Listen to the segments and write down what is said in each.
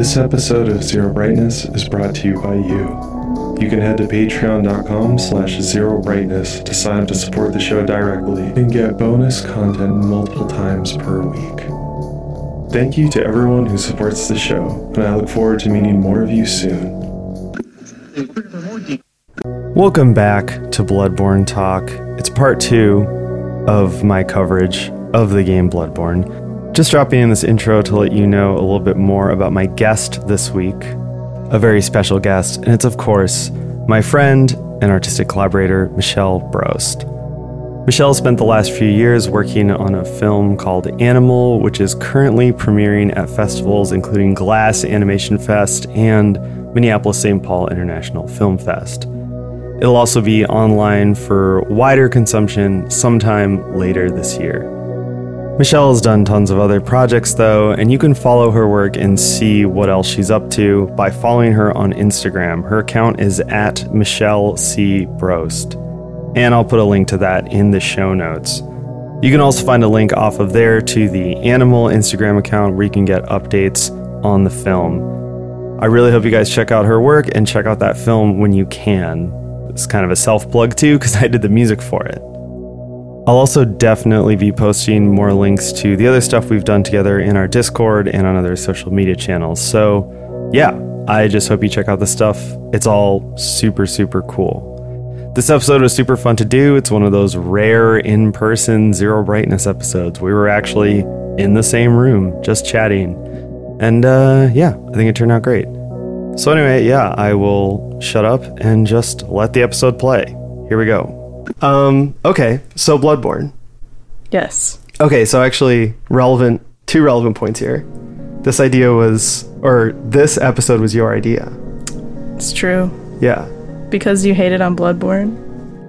This episode of Zero Brightness is brought to you by you. You can head to patreon.com/zerobrightness to sign up to support the show directly and get bonus content multiple times per week. Thank you to everyone who supports the show, and I look forward to meeting more of you soon. Welcome back to Bloodborne Talk. It's part 2 of my coverage of the game Bloodborne. Just dropping in this intro to let you know a little bit more about my guest this week, a very special guest, and it's of course my friend and artistic collaborator, Michelle Brost. Michelle spent the last few years working on a film called Animal, which is currently premiering at festivals including Glass Animation Fest and Minneapolis St. Paul International Film Fest. It'll also be online for wider consumption sometime later this year. Michelle has done tons of other projects though, and you can follow her work and see what else she's up to by following her on Instagram. Her account is at Michelle C. Brost, and I'll put a link to that in the show notes. You can also find a link off of there to the Animal Instagram account where you can get updates on the film. I really hope you guys check out her work and check out that film when you can. It's kind of a self-plug too, because I did the music for it. I'll also definitely be posting more links to the other stuff we've done together in our Discord and on other social media channels. So yeah, I just hope you check out the stuff. It's all super, super cool. This episode was super fun to do. It's one of those rare in-person Zero Brightness episodes. We were actually in the same room, just chatting. And yeah, I think it turned out great. So anyway, yeah, I will shut up and just let the episode play. Here we go. Okay, so Bloodborne. Yes. Okay, so actually two relevant points here. This episode was your idea. It's true. Yeah. Because you hated on Bloodborne,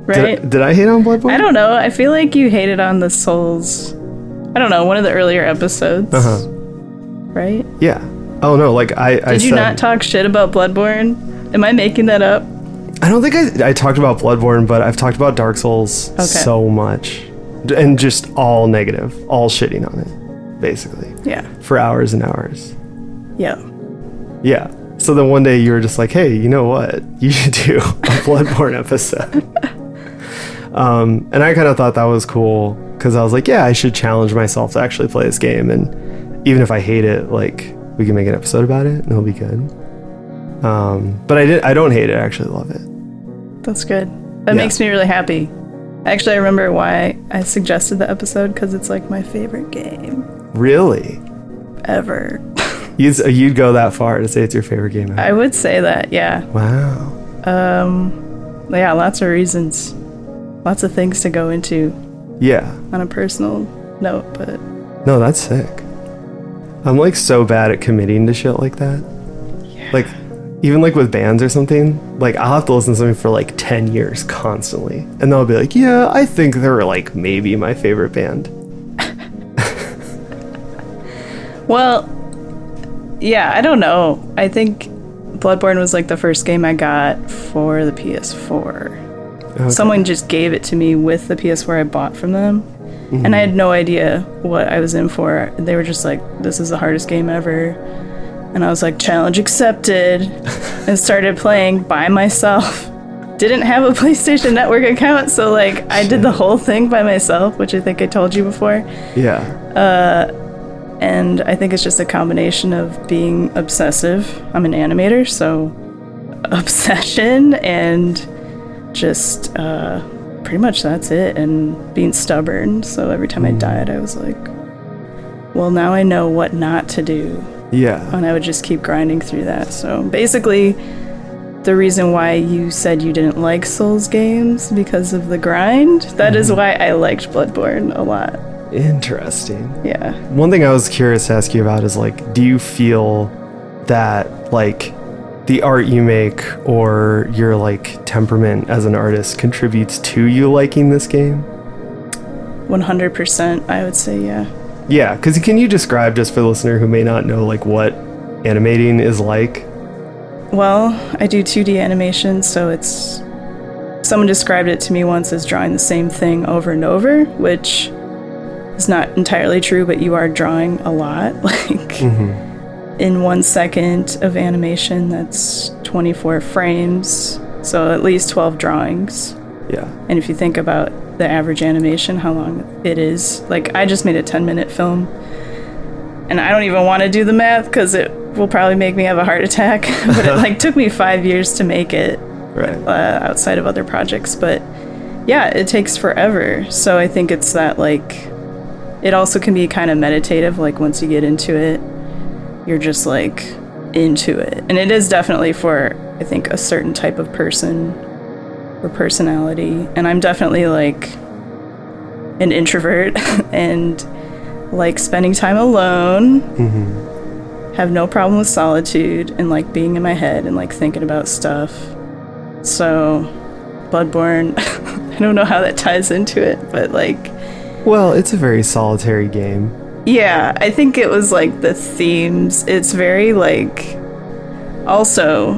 right? Did I hate on Bloodborne? I don't know. I feel like you hated on the Souls. I don't know, one of the earlier episodes. Uh-huh. Right? Yeah. Oh no, like I said, not talk shit about Bloodborne? Am I making that up? I don't think I talked about Bloodborne, but I've talked about Dark Souls so much. And just all negative. All shitting on it, basically. Yeah. For hours and hours. Yeah. Yeah. So then one day you were just like, hey, you know what? You should do a Bloodborne episode. And I kind of thought that was cool, because I was like, yeah, I should challenge myself to actually play this game. And even if I hate it, like, we can make an episode about it, and it'll be good. But I don't hate it. I actually love it. That's good. That makes me really happy. Actually, I remember why I suggested the episode, because it's like my favorite game. Really? Ever. You'd go that far to say it's your favorite game ever? I would say that, yeah. Wow. Yeah, lots of reasons. Lots of things to go into. Yeah. On a personal note, but... No, that's sick. I'm like so bad at committing to shit like that. Yeah. Like... Even like with bands or something, like I'll have to listen to something for like 10 years constantly. And they'll be like, yeah, I think they're like maybe my favorite band. Well, yeah, I don't know. I think Bloodborne was like the first game I got for the PS4. Okay. Someone just gave it to me with the PS4 I bought from them. Mm-hmm. And I had no idea what I was in for. They were just like, this is the hardest game ever. And I was like, challenge accepted, and started playing by myself. Didn't have a PlayStation Network account, so like I did the whole thing by myself, which I think I told you before. Yeah. And I think it's just a combination of being obsessive. I'm an animator, so obsession and just pretty much that's it. And being stubborn, so every time I died, I was like, well, now I know what not to do. Yeah. And I would just keep grinding through that. So basically, the reason why you said you didn't like Souls games because of the grind, that is why I liked Bloodborne a lot. Interesting. Yeah. One thing I was curious to ask you about is, like, do you feel that, like, the art you make or your, like, temperament as an artist contributes to you liking this game? 100%, I would say, yeah. Yeah, because can you describe, just for the listener who may not know, like, what animating is like? Well, I do 2D animation, so it's... Someone described it to me once as drawing the same thing over and over, which is not entirely true, but you are drawing a lot. Like, in 1 second of animation, that's 24 frames, so at least 12 drawings. Yeah. And if you think about the average animation, how long it is, like I just made a 10-minute film, and I don't even want to do the math because it will probably make me have a heart attack, but it like took me 5 years to make it, right? Outside of other projects, but yeah, it takes forever. So I think it's that, like, it also can be kind of meditative, like once you get into it, you're just like into it. And it is definitely for, I think, a certain type of person or personality. And I'm definitely like an introvert and like spending time alone, mm-hmm. have no problem with solitude and like being in my head and like thinking about stuff. So Bloodborne, I don't know how that ties into it, but like... Well, it's a very solitary game. Yeah, I think it was like the themes. It's very like... Also,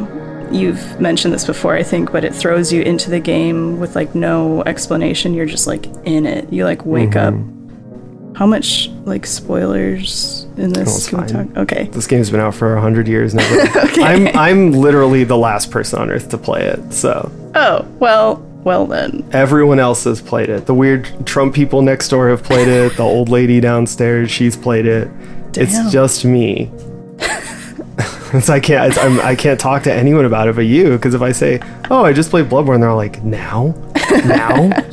you've mentioned this before, I think, but it throws you into the game with like no explanation. You're just like in it. You like wake mm-hmm. up. How much like spoilers in this? No, can we talk? Okay. This game's been out for 100 years now. Okay. I'm literally the last person on Earth to play it. So. Oh well. Well then. Everyone else has played it. The weird Trump people next door have played it. The old lady downstairs, she's played it. Damn. It's just me. I can't talk to anyone about it but you, because if I say, oh, I just played Bloodborne, they're all like, now?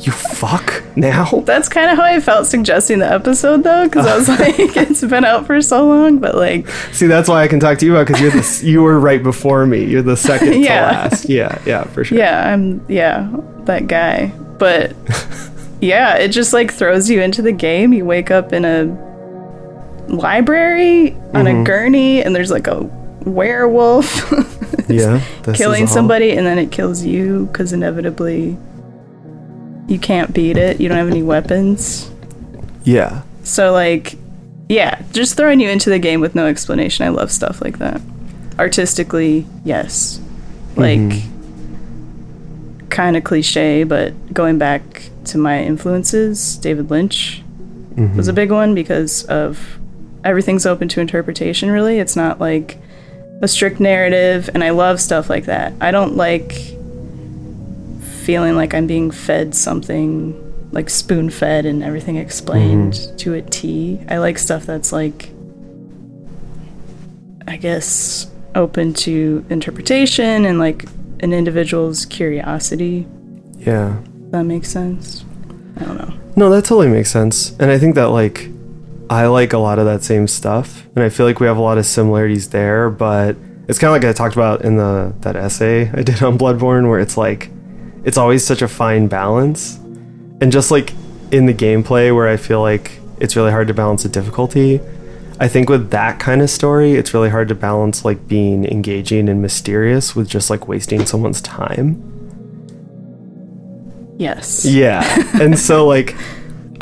You fuck? Now? That's kind of how I felt suggesting the episode, though, because I was like, it's been out for so long, but like... See, that's why I can talk to you about, because you were right before me. You're the second yeah. to last. Yeah, for sure. Yeah, I'm that guy. But yeah, it just like throws you into the game. You wake up in a library on mm-hmm. a gurney, and there's like a werewolf yeah, killing somebody, and then it kills you because inevitably you can't beat it. You don't have any weapons. Yeah. So like, yeah, just throwing you into the game with no explanation. I love stuff like that. Artistically, yes. Like, mm-hmm. kind of cliche, but going back to my influences, David Lynch mm-hmm. was a big one because of everything's open to interpretation, really. It's not like a strict narrative, and I love stuff like that. I don't like feeling like I'm being fed something, like spoon-fed and everything explained mm-hmm. to a T. I like stuff that's like, I guess, open to interpretation and like an individual's curiosity. Yeah. If that makes sense. I don't know. No, that totally makes sense. And I think that like, I like a lot of that same stuff, and I feel like we have a lot of similarities there, but it's kind of like I talked about in that essay I did on Bloodborne, where it's like, it's always such a fine balance. And just like in the gameplay where I feel like it's really hard to balance the difficulty, I think with that kind of story, it's really hard to balance like being engaging and mysterious with just like wasting someone's time. Yes. Yeah. And so like...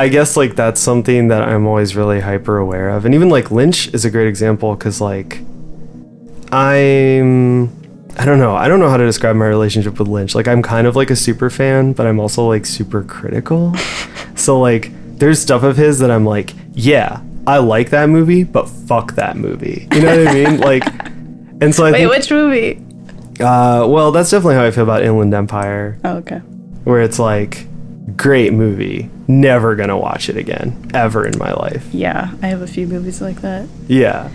I guess like that's something that I'm always really hyper aware of. And even like Lynch is a great example, because like I don't know how to describe my relationship with Lynch. Like I'm kind of like a super fan, but I'm also like super critical. So like there's stuff of his that I'm like, yeah, I like that movie, but fuck that movie. You know what I mean? Like, and so wait, which movie? Well, that's definitely how I feel about Inland Empire. Oh, okay. Where it's like, great movie, never gonna watch it again ever in my life. Yeah, I have a few movies like that. Yeah,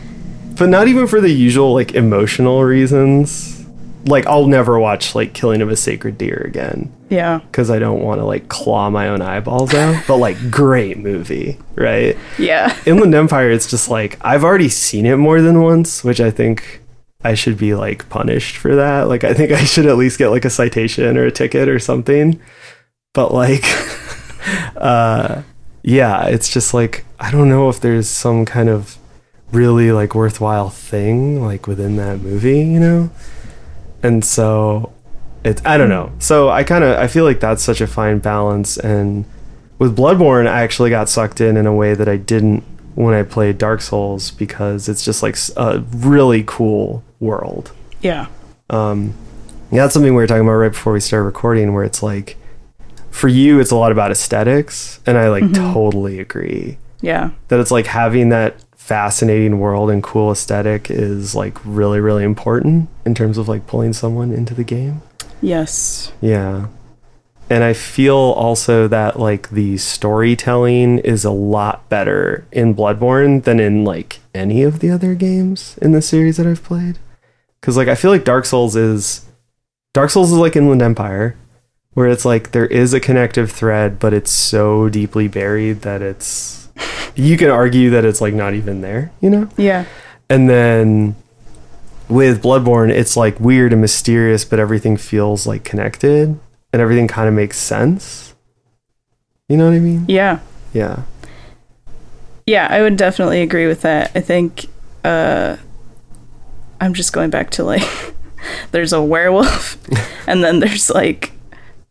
but not even for the usual like emotional reasons. Like I'll never watch like Killing of a Sacred Deer again. Yeah, because I don't want to like claw my own eyeballs out. But like, great movie, right? Yeah. Inland Empire, it's just like, I've already seen it more than once, which I think I should be like punished for that. Like I think I should at least get like a citation or a ticket or something. But like, yeah, it's just like, I don't know if there's some kind of really like worthwhile thing like within that movie, you know? And so it's, I don't know. So I feel like that's such a fine balance. And with Bloodborne, I actually got sucked in a way that I didn't when I played Dark Souls, because it's just like a really cool world. Yeah. Yeah, that's something we were talking about right before we started recording, where it's like, for you, it's a lot about aesthetics, and I like mm-hmm. totally agree. Yeah, that it's like having that fascinating world and cool aesthetic is like really, really important in terms of like pulling someone into the game. Yes. Yeah. And I feel also that like the storytelling is a lot better in Bloodborne than in like any of the other games in the series that I've played. Because like I feel like Dark Souls is like Inland Empire, where it's like there is a connective thread, but it's so deeply buried that it's, you can argue that it's like not even there, you know? Yeah. And then with Bloodborne, it's like weird and mysterious, but everything feels like connected and everything kind of makes sense. You know what I mean? Yeah. Yeah. Yeah, I would definitely agree with that. I think I'm just going back to like there's a werewolf and then there's like,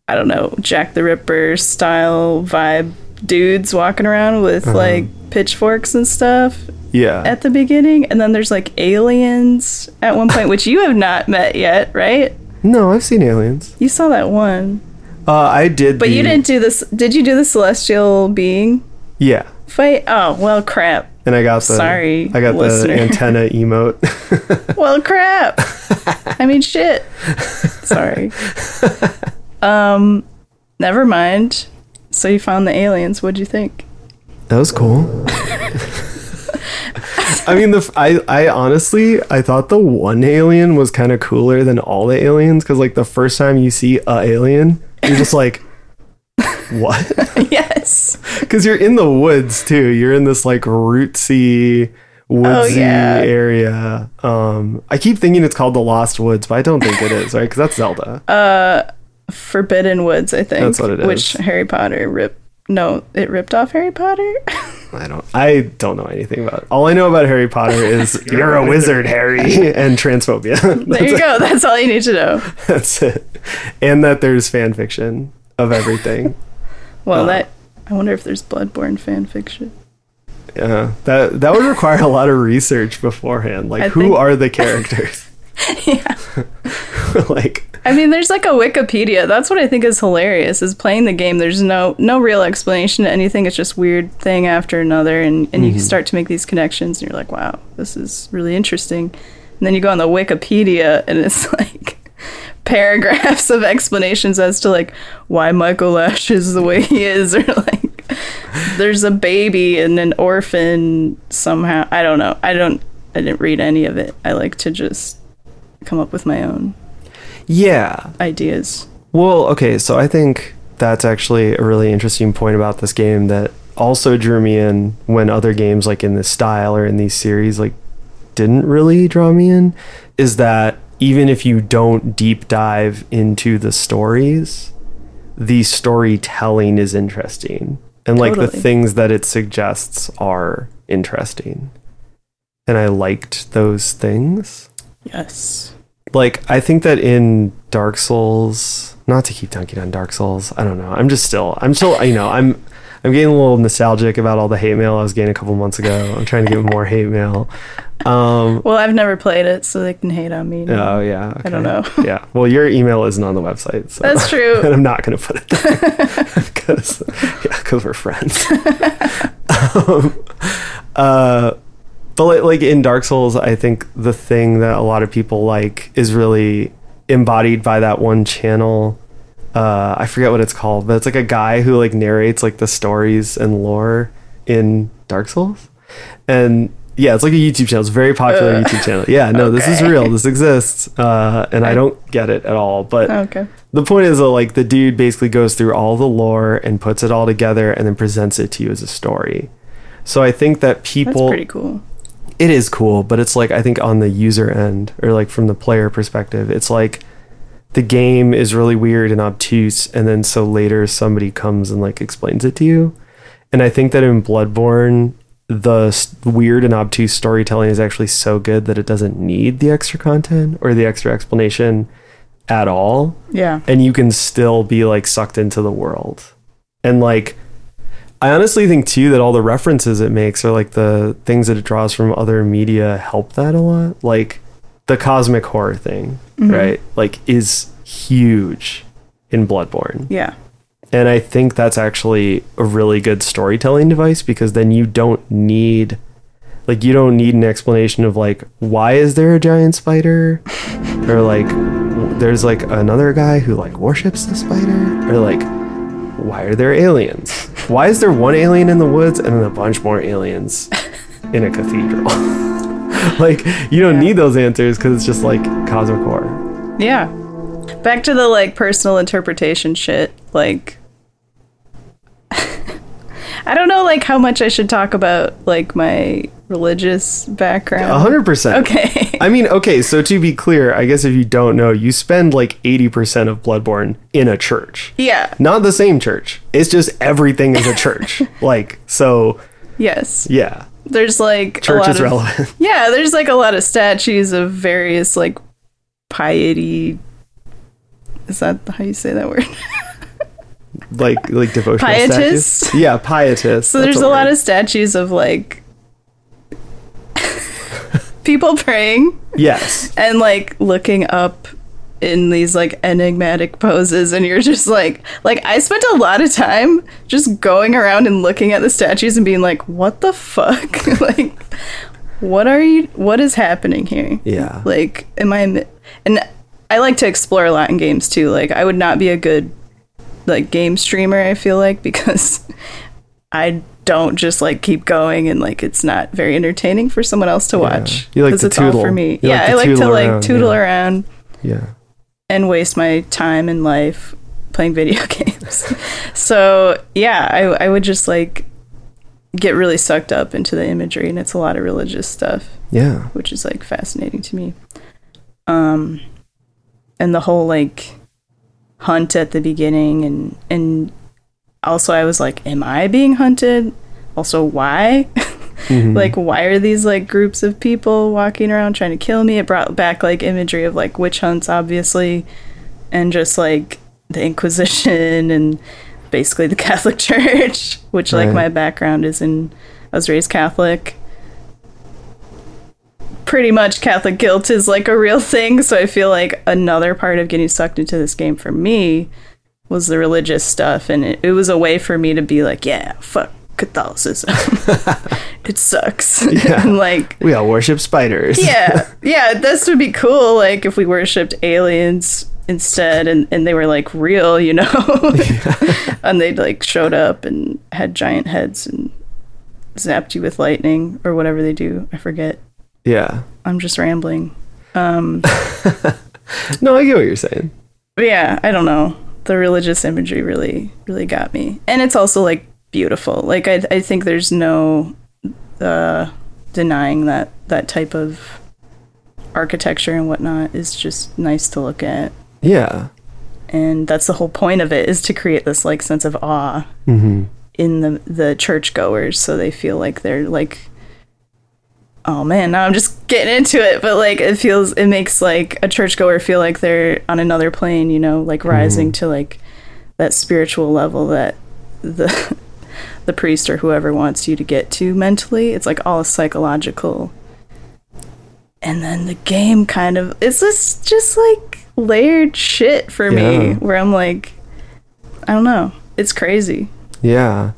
I don't know, Jack the Ripper style vibe dudes walking around with like pitchforks and stuff. Yeah. At the beginning. And then there's like aliens at one point, which you have not met yet, right? No, I've seen aliens. You saw that one. I did. But you didn't do this. Did you do the celestial being? Yeah. Fight. Oh, well, crap. And I got the, sorry, I got listener, the antenna emote. Well, crap. I mean, shit. Sorry. Never mind. So you found the aliens. What'd you think? That was cool. I mean, I honestly thought the one alien was kind of cooler than all the aliens. Cause like the first time you see a alien, you're just like, what? Yes. Cause you're in the woods too. You're in this like rootsy, woodsy area. I keep thinking it's called the Lost Woods, but I don't think it is, right? Cause that's Zelda. Forbidden Woods, I think. That's what it is. Which Harry Potter it ripped off Harry Potter. I don't know anything about it. All I know about Harry Potter is you're a wizard, Harry, and transphobia. There you go. That's all you need to know. That's it. And that there's fan fiction of everything. Well, I wonder if there's Bloodborne fan fiction. That would require a lot of research beforehand. Like, who are the characters? Yeah. Like, I mean, there's like a Wikipedia. That's what I think is hilarious, is playing the game. There's no real explanation to anything. It's just weird thing after another. And you start to make these connections and you're like, wow, this is really interesting. And then you go on the Wikipedia and it's like paragraphs of explanations as to like why Micolash is the way he is, or like there's a baby and an orphan somehow. I don't know. I didn't read any of it. I like to just come up with my own ideas. Well, okay, so I think that's actually a really interesting point about this game that also drew me in when other games like in this style or in these series like didn't really draw me in, is that even if you don't deep dive into the stories, the storytelling is interesting. And like the things that it suggests are interesting. And I liked those things. Yes. Like, I think that in Dark Souls, not to keep dunking on Dark Souls, I don't know. I'm still, you know, I'm getting a little nostalgic about all the hate mail I was getting a couple months ago. I'm trying to get more hate mail. Well, I've never played it, so they can hate on me. Oh, yeah. Okay. I don't know. Yeah. Well, your email isn't on the website. So. That's true. And I'm not going to put it there. Because we're friends. But like in Dark Souls, I think the thing that a lot of people like is really embodied by that one channel. I forget what it's called, but it's like a guy who like narrates like the stories and lore in Dark Souls. And yeah, it's like a YouTube channel. It's a very popular YouTube channel. Yeah, no, okay. This is real. This exists. And I don't get it at all. But The point is that like the dude basically goes through all the lore and puts it all together and then presents it to you as a story. So I think that people... That's pretty cool. It is cool, but it's like, I think on the user end or like from the player perspective, it's like the game is really weird and obtuse. And then so later somebody comes and like explains it to you. And I think that in Bloodborne, the weird and obtuse storytelling is actually so good that it doesn't need the extra content or the extra explanation at all. Yeah. And you can still be like sucked into the world. And like, I honestly think, too, that all the references it makes or like the things that it draws from other media help that a lot. Like the cosmic horror thing, right? Like is huge in Bloodborne. Yeah. And I think that's actually a really good storytelling device because then you don't need Like, you don't need an explanation of, like, why is there a giant spider? Or, like, there's, like, another guy who, like, worships the spider? Or, like, why are there aliens? Why is there one alien in the woods and then a bunch more aliens in a cathedral? Like, you don't need those answers because it's just, like, Cosmic horror. Yeah. Back to the, like, personal interpretation shit. Like... I don't know, like, how much I should talk about, like, my religious background. 100%. Okay. I mean, okay, so to be clear, I guess if you don't know, you spend, like, 80% of Bloodborne in a church. Yeah. Not the same church. It's just everything is a church. Like, so... Yes. Yeah. There's, like, church is relevant. Yeah, there's, like, a lot of statues of various, like, piety... Is that how you say that word? Like devotional pietists? Statues? Yeah, pietists. So there's a lot of statues of, like, people praying. Yes. And, like, looking up in these, like, enigmatic poses, and you're just like, I spent a lot of time just going around and looking at the statues and being like, what the fuck? Like, what is happening here? Yeah. Like, and I like to explore a lot in games, too. Like, I would not be a good, like, game streamer, I feel like, because I don't just, like, keep going, and, like, it's not very entertaining for someone else to watch. You like to it's toodle. All for me. You yeah, like I like to like around, toodle yeah. around. Yeah. And waste my time in life playing video games. So yeah, I would just, like, get really sucked up into the imagery, and it's a lot of religious stuff. Yeah. Which is, like, fascinating to me. And the whole, like, hunt at the beginning, and also I was like, am I being hunted? Also, why? Mm-hmm. Like, why are these, like, groups of people walking around trying to kill me? It brought back, like, imagery of, like, witch hunts, obviously, and just, like, the Inquisition and basically the Catholic Church, which, like, my background is in. I was raised Catholic. Pretty much Catholic guilt is, like, a real thing, so I feel like another part of getting sucked into this game for me was the religious stuff, and it was a way for me to be like, yeah, fuck Catholicism. It sucks. Yeah. And, like, we all worship spiders. yeah, this would be cool, like, if we worshipped aliens instead, and they were, like, real, you know. And they, like, showed up and had giant heads and zapped you with lightning or whatever they do. I forget. Yeah. I'm just rambling. No, I get what you're saying. But yeah, I don't know. The religious imagery really, really got me. And it's also, like, beautiful. Like, I think there's no denying that type of architecture and whatnot is just nice to look at. Yeah. And that's the whole point of it, is to create this, like, sense of awe in the churchgoers, so they feel like they're, like... Oh man, now I'm just getting into it, but, like, it makes, like, a churchgoer feel like they're on another plane, you know, like, rising to, like, that spiritual level that the priest or whoever wants you to get to mentally. It's, like, all psychological. And then the game kind of, it's just like layered shit for me, where I'm like, I don't know, it's crazy. Yeah.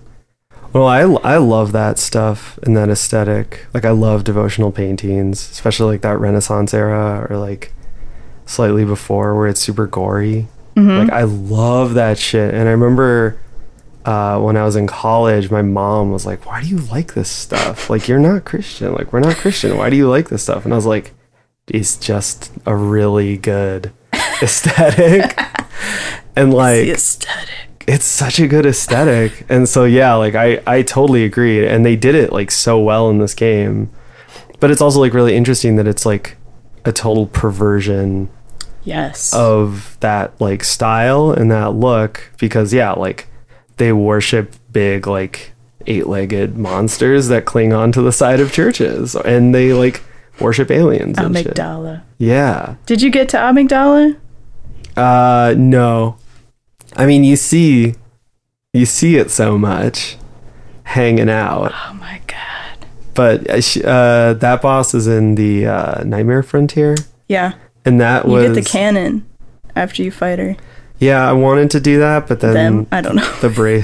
Well, I love that stuff and that aesthetic. Like, I love devotional paintings, especially, like, that Renaissance era, or, like, slightly before, where it's super gory. Like, I love that shit. And I remember when I was in college, my mom was like, why do you like this stuff? Like, you're not Christian. Like, we're not Christian. Why do you like this stuff? And I was like, it's just a really good aesthetic. And, like, it's the aesthetic. It's such a good aesthetic. And so, yeah, like, I totally agree. And they did it, like, so well in this game. But it's also, like, really interesting that it's, like, a total perversion of that, like, style and that look. Because, yeah, like, they worship big, like, 8-legged monsters that cling onto the side of churches. And they, like, worship aliens. Amygdala. And shit. Yeah. Did you get to Amygdala? No. I mean, you see it so much hanging out. Oh my god. But that boss is in the Nightmare Frontier. Yeah. And that was... You get the cannon after you fight her. Yeah, I wanted to do that, but then... I don't know. The brain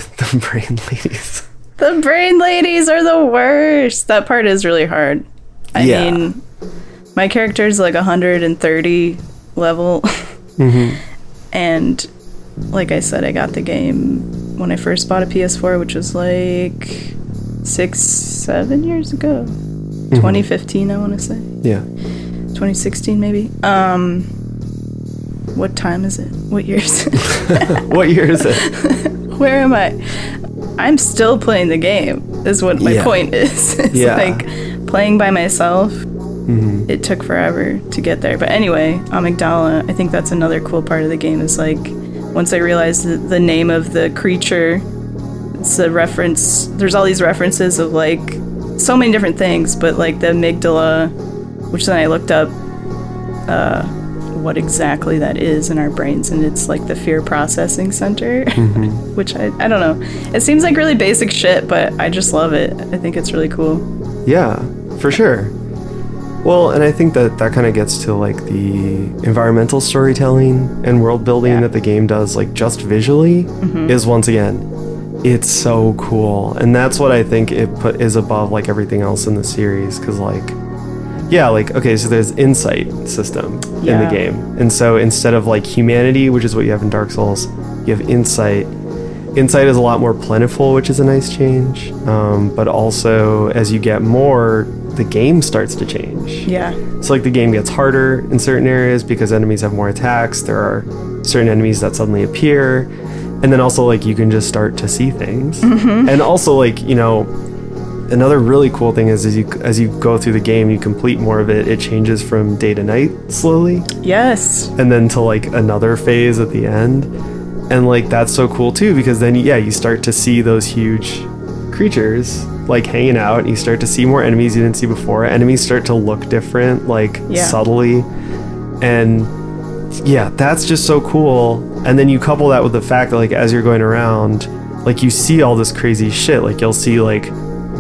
ladies. The brain ladies are the worst. That part is really hard. I mean, my character's like 130 level. Mm-hmm. And like I said, I got the game when I first bought a PS4, which was like 6-7 years ago. Mm-hmm. 2015, I want to say. Yeah. 2016, maybe. What time is it? What year is it? What year is it? Where am I? I'm still playing the game, is what my point is. It's like playing by myself. Mm-hmm. It took forever to get there. But anyway, Amygdala, I think that's another cool part of the game, is like once I realized the name of the creature, it's a reference. There's all these references of like so many different things, but like the amygdala, which then I looked up what exactly that is in our brains, and it's like the fear processing center, mm-hmm. which I don't know. It seems like really basic shit, but I just love it. I think it's really cool. Yeah, for sure. Well, and I think that kind of gets to like the environmental storytelling and world building that the game does, like just visually, mm-hmm. is once again, it's so cool. And that's what I think is above like everything else in the series, because like, yeah, like, okay, so there's insight system in the game. And so instead of like humanity, which is what you have in Dark Souls, you have insight. Insight is a lot more plentiful, which is a nice change. But also as you get more, the game starts to change. Yeah. So like the game gets harder in certain areas because enemies have more attacks. There are certain enemies that suddenly appear. And then also like you can just start to see things. Mm-hmm. And also like, you know, another really cool thing is as you go through the game, you complete more of it. It changes from day to night slowly. Yes. And then to like another phase at the end. And like that's so cool too, because then you start to see those huge creatures like hanging out, and you start to see more enemies you didn't see before. Enemies start to look different, like subtly, and that's just so cool. And then you couple that with the fact that like as you're going around, like you see all this crazy shit. Like you'll see like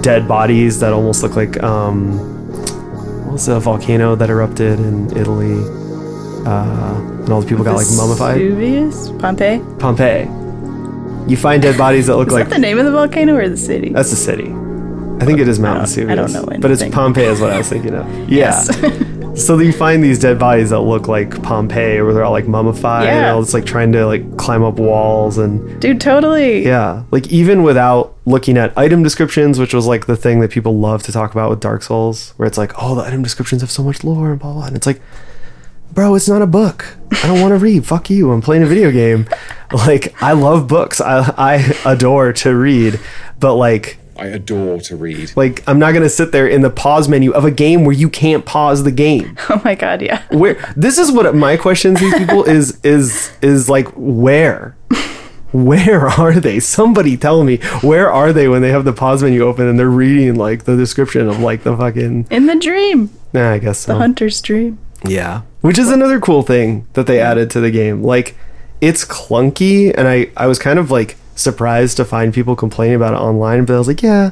dead bodies that almost look like what was the volcano that erupted in Italy, and all the people got like mummified? Vesuvius? Pompeii. You find dead bodies that look is like... Is that the name of the volcano or the city? That's the city. I think it is Mount Vesuvius. I don't know anything. But it's Pompeii is what I was thinking of. Yeah. Yes. So you find these dead bodies that look like Pompeii, where they're all like mummified and all just like trying to like climb up walls and... Dude, totally. Yeah. Like even without looking at item descriptions, which was like the thing that people love to talk about with Dark Souls, where it's like, oh, the item descriptions have so much lore and blah, blah. And it's like, bro, it's not a book. I don't want to read. Fuck you. I'm playing a video game. Like, I love books. I adore to read. But like... I adore to read. Like, I'm not going to sit there in the pause menu of a game where you can't pause the game. Oh my God, yeah. Where this is what my question to these people is like, where? Where are they? Somebody tell me, where are they when they have the pause menu open and they're reading like the description of like the fucking... In the dream. Nah, I guess so. The hunter's dream. Yeah, which is another cool thing that they added to the game. Like, it's clunky, and I was kind of like surprised to find people complaining about it online, but I was like, yeah,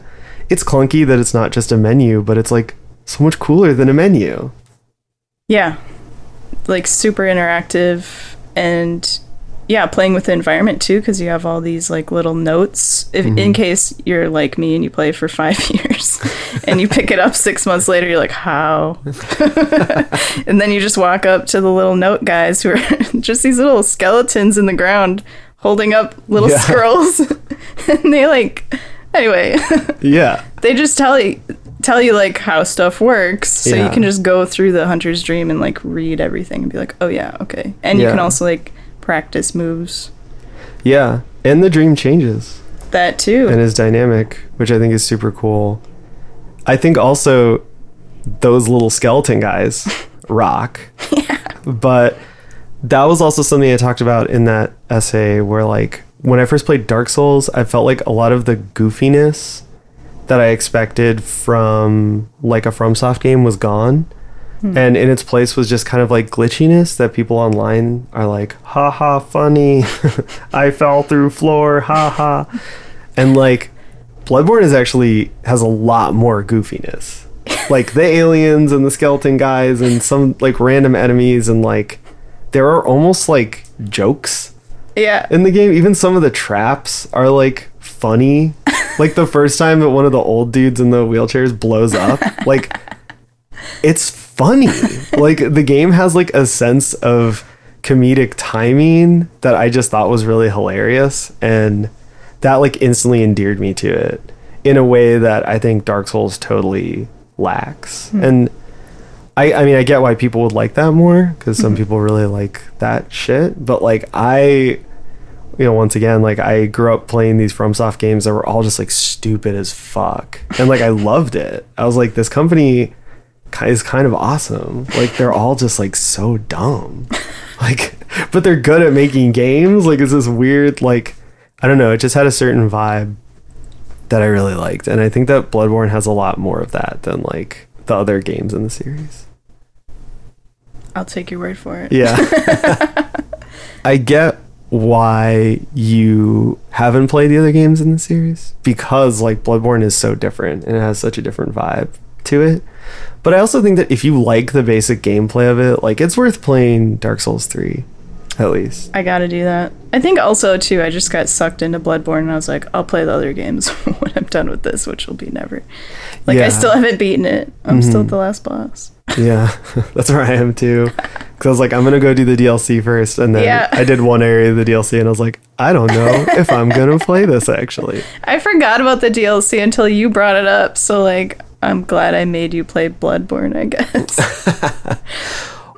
it's clunky that it's not just a menu, but it's like so much cooler than a menu. Yeah, like super interactive, and yeah, playing with the environment too, because you have all these like little notes if, mm-hmm. in case you're like me and you play for 5 years. And you pick it up 6 months later, you're like, how? And then you just walk up to the little note guys who are just these little skeletons in the ground holding up little scrolls. And they like, anyway. Yeah. They just tell you like how stuff works. So you can just go through the Hunter's Dream and like read everything and be like, oh yeah, okay. And you can also like practice moves. Yeah. And the dream changes. That too. And is dynamic, which I think is super cool. I think also those little skeleton guys rock. Yeah. But that was also something I talked about in that essay, where like when I first played Dark Souls, I felt like a lot of the goofiness that I expected from like a FromSoft game was gone. Mm. And in its place was just kind of like glitchiness that people online are like, ha ha, funny. I fell through floor, ha ha. And like Bloodborne has a lot more goofiness, like the aliens and the skeleton guys and some like random enemies, and like there are almost like jokes in the game. Even some of the traps are like funny Like the first time that one of the old dudes in the wheelchairs blows up, like it's funny. Like the game has like a sense of comedic timing that I just thought was really hilarious, and that like instantly endeared me to it in a way that I think Dark Souls totally lacks. Mm. And I mean, I get why people would like that more, because some people really like that shit, but like once again, like I grew up playing these FromSoft games that were all just like stupid as fuck, and like I loved it. I was like, this company is kind of awesome. Like they're all just like so dumb, like, but they're good at making games. Like it's this weird, like, I don't know, it just had a certain vibe that I really liked, and I think that Bloodborne has a lot more of that than like the other games in the series. I'll take your word for it. Yeah. I get why you haven't played the other games in the series, because like Bloodborne is so different and it has such a different vibe to it. But I also think that if you like the basic gameplay of it, like it's worth playing Dark Souls 3, at least. I gotta do that. I think also too, I just got sucked into Bloodborne and I was like, I'll play the other games when I'm done with this, which will be never. Like yeah. I still haven't beaten it. I'm still at the last boss. Yeah, that's where I am too. Because I was like, I'm gonna go do the DLC first, and then I did one area of the DLC and I was like, I don't know if I'm gonna play this actually. I forgot about the DLC until you brought it up, so like I'm glad I made you play Bloodborne, I guess.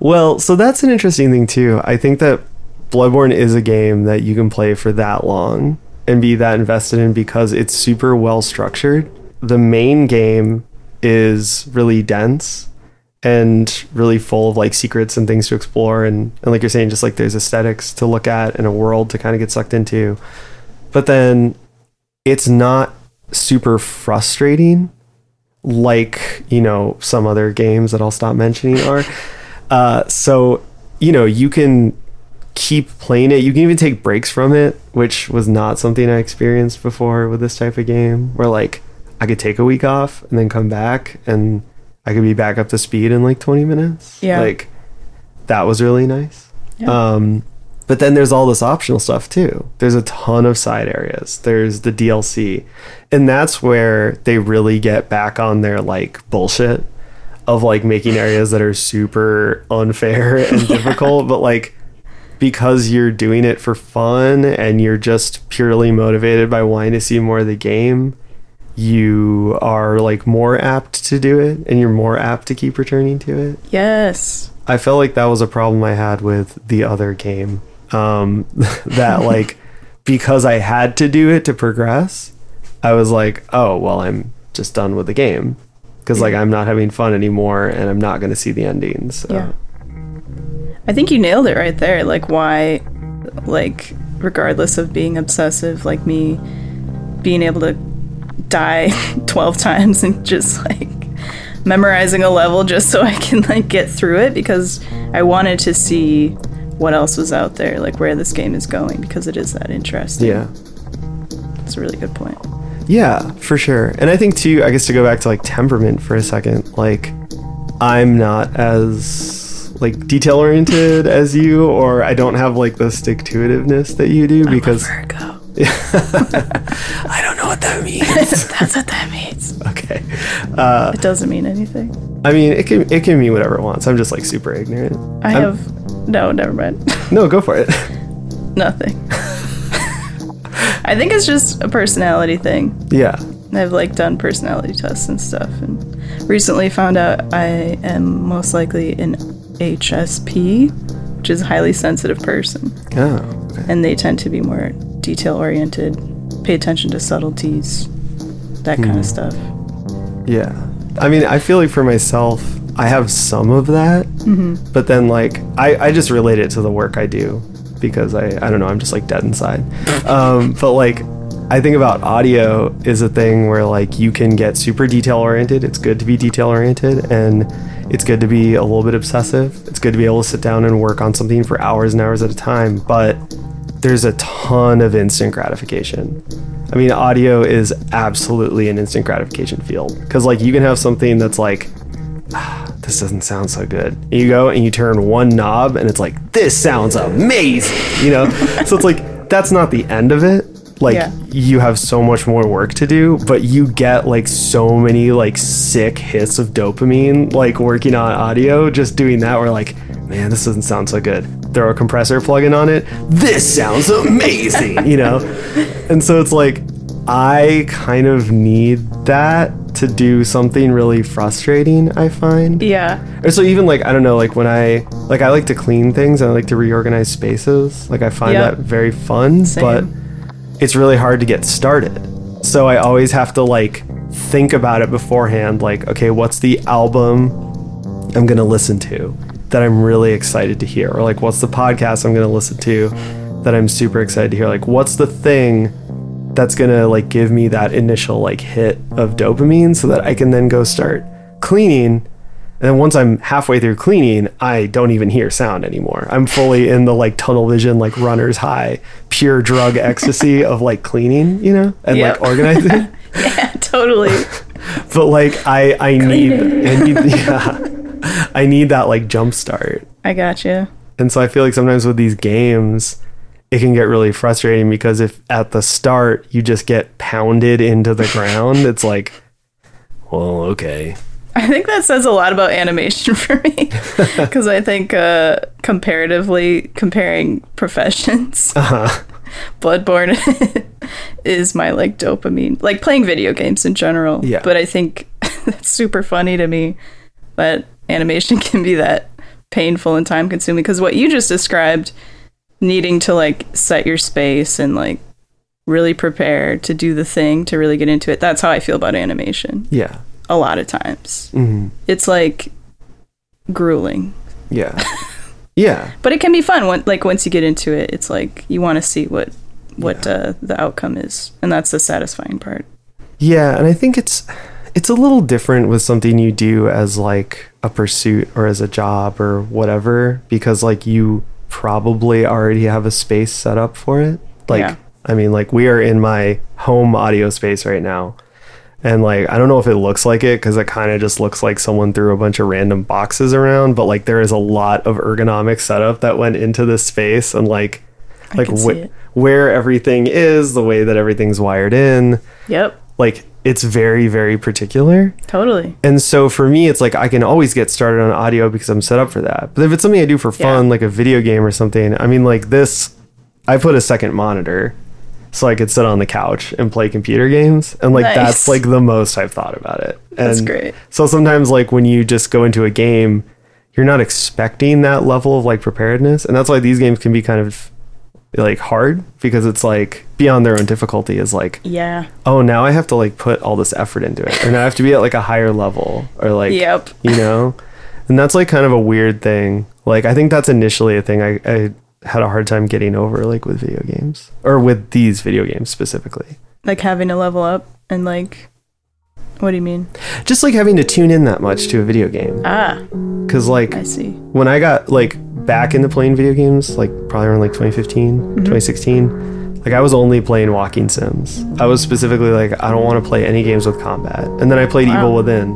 Well, so that's an interesting thing too. I think that Bloodborne is a game that you can play for that long and be that invested in, because it's super well structured. The main game is really dense and really full of like secrets and things to explore, and like you're saying, just like there's aesthetics to look at and a world to kind of get sucked into. But then it's not super frustrating like, you know, some other games that I'll stop mentioning are. So, you know, you can keep playing it. You can even take breaks from it, which was not something I experienced before with this type of game, where like I could take a week off and then come back and I could be back up to speed in like 20 minutes. Yeah. Like that was really nice. Yeah. But then there's all this optional stuff too. There's a ton of side areas. There's the DLC. And that's where they really get back on their like bullshit of like making areas that are super unfair and difficult, but like because you're doing it for fun and you're just purely motivated by wanting to see more of the game, you are like more apt to do it, and you're more apt to keep returning to it. Yes. I felt like that was a problem I had with the other game. That like, because I had to do it to progress, I was like, oh, well, I'm just done with the game, because like I'm not having fun anymore and I'm not going to see the endings. So. Yeah. I think you nailed it right there. Like why, like regardless of being obsessive, like me being able to die 12 times and just like memorizing a level just so I can like get through it, because I wanted to see what else was out there, like where this game is going, because it is that interesting. Yeah. That's a really good point. Yeah, for sure. And I think too, I guess to go back to like temperament for a second, like I'm not as like detail oriented as you, or I don't have like the stick to itiveness that you do, because I'm a Virgo. I don't know what that means. That's what that means. Okay. It doesn't mean anything. I mean, it can mean whatever it wants. I'm just like super ignorant. Never mind. No, go for it. Nothing. I think it's just a personality thing. Yeah. I've like done personality tests and stuff, and recently found out I am most likely an HSP, which is a highly sensitive person. Oh. Okay. And they tend to be more detail-oriented, pay attention to subtleties, that kind of stuff. Yeah. I mean, I feel like for myself, I have some of that, but then, like, I just relate it to the work I do, because I don't know, I'm just, like, dead inside. But, like, I think about audio is a thing where, like, you can get super detail-oriented. It's good to be detail-oriented, and it's good to be a little bit obsessive. It's good to be able to sit down and work on something for hours and hours at a time, but there's a ton of instant gratification. I mean, audio is absolutely an instant gratification field, because like you can have something that's like, this doesn't sound so good. And you go and you turn one knob and it's like, this sounds amazing, you know? So it's like, that's not the end of it. Like, you have so much more work to do, but you get, like, so many, like, sick hits of dopamine, like, working on audio, just doing that. We're like, man, this doesn't sound so good. Throw a compressor plug-in on it. This sounds amazing, you know? And so it's like, I kind of need that to do something really frustrating, I find. Yeah. Or so even, like, I don't know, like, when I like to clean things, and I like to reorganize spaces. Like, I find that very fun, same. But it's really hard to get started. So I always have to, like, think about it beforehand, like, okay, what's the album I'm going to listen to that I'm really excited to hear? Or, like, what's the podcast I'm going to listen to that I'm super excited to hear? Like, what's the thing that's going to, like, give me that initial, like, hit of dopamine so that I can then go start cleaning. And then once I'm halfway through cleaning, I don't even hear sound anymore. I'm fully in the, like, tunnel vision, like, runner's high, pure drug ecstasy of, like, cleaning, you know, and like organizing. Yeah, totally. But, like, I need that, like, jump start. I gotcha. And so I feel like sometimes with these games, it can get really frustrating because if at the start you just get pounded into the ground, it's like, well, okay. I think that says a lot about animation for me, because I think comparing professions, Bloodborne is my, like, dopamine, like, playing video games in general. Yeah. But I think that's super funny to me that animation can be that painful and time consuming, because what you just described, needing to, like, set your space and, like, really prepare to do the thing, to really get into it. That's how I feel about animation. Yeah. A lot of times. Mm-hmm. It's, like, grueling. Yeah. Yeah. But it can be fun. Once you get into it, it's, like, you want to see what the outcome is. And that's the satisfying part. Yeah. And I think it's a little different with something you do as, like, a pursuit or as a job or whatever, because, like, you probably already have a space set up for it. Like, yeah. I mean, like, we are in my home audio space right now. And, like, I don't know if it looks like it, because it kind of just looks like someone threw a bunch of random boxes around. But, like, there is a lot of ergonomic setup that went into this space, and, like, where everything is, the way that everything's wired in. Yep. Like, it's very, very particular. Totally. And so for me, it's like I can always get started on audio because I'm set up for that. But if it's something I do for fun, like a video game or something, I mean, like, this, I put a second monitor so I could sit on the couch and play computer games. And, like, that's, like, the most I've thought about it. And that's great. So sometimes, like, when you just go into a game, you're not expecting that level of, like, preparedness. And that's why these games can be kind of, like, hard, because it's, like, beyond their own difficulty is, like, oh, now I have to, like, put all this effort into it, or now I have to be at, like, a higher level, or, like, you know. And that's, like, kind of a weird thing. Like, I think that's initially a thing I had a hard time getting over, like, with video games, or with these video games specifically, like, having to level up. And, like, what do you mean? Just, like, having to tune in that much to a video game. Because, like, I see. When I got, like, back into playing video games, like, probably around, like, 2015, 2016, like, I was only playing walking sims. I was specifically like, I don't want to play any games with combat. And then I played Evil Within,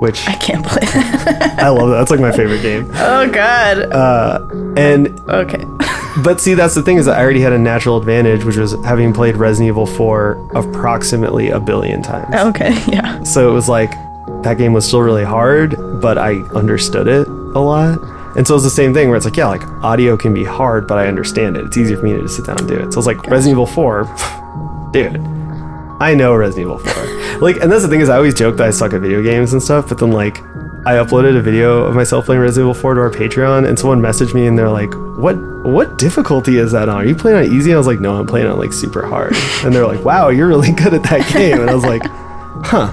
which I can't play. I love that. That's, like, my favorite game. Oh, God. And okay. But see, that's the thing, is that I already had a natural advantage, which was having played Resident Evil 4 approximately a billion times. Okay. Yeah. So it was like, that game was still really hard, but I understood it a lot. And so it's the same thing where it's like, yeah, like, audio can be hard, but I understand it. It's easier for me to just sit down and do it. So it's like, Resident Evil 4, dude, I know Resident Evil 4. Like, and that's the thing, is I always joke that I suck at video games and stuff, but then, like, I uploaded a video of myself playing Resident Evil 4 to our Patreon, and someone messaged me and they're like, what difficulty is that on? Are you playing on easy? And I was like, no, I'm playing on, like, super hard. And they're like, wow, you're really good at that game. And I was like, huh,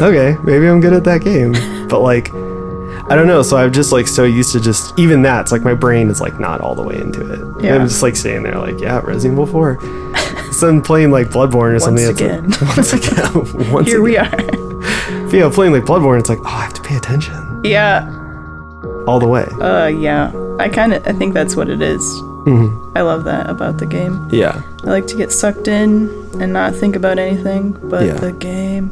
okay, maybe I'm good at that game. But, like, I don't know. So I'm just, like, so used to just, even that, it's like my brain is, like, not all the way into it. Yeah. And I'm just, like, sitting there like, yeah, Resident Evil 4. So I'm playing, like, Bloodborne or something. Once again. Here we are. But, yeah, playing, like, Bloodborne, it's like, oh, I have to pay attention. Yeah. All the way. Yeah. I think that's what it is. Mm-hmm. I love that about the game. Yeah. I like to get sucked in and not think about anything but the game.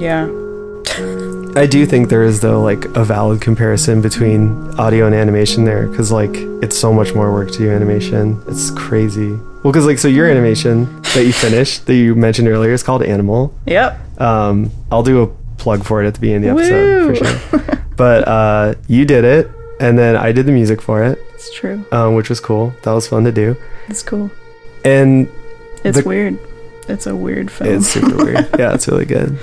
Yeah. I do think there is, though, like, a valid comparison between audio and animation there, because, like, it's so much more work to do animation. It's crazy. Well, because, like, so your animation that you finished, that you mentioned earlier, is called Animal. Yep. I'll do a plug for it at the beginning of the episode, for sure. But you did it, and then I did the music for it. It's true. Which was cool. That was fun to do. It's cool. And... it's weird. It's a weird film. It's super weird. Yeah, it's really good.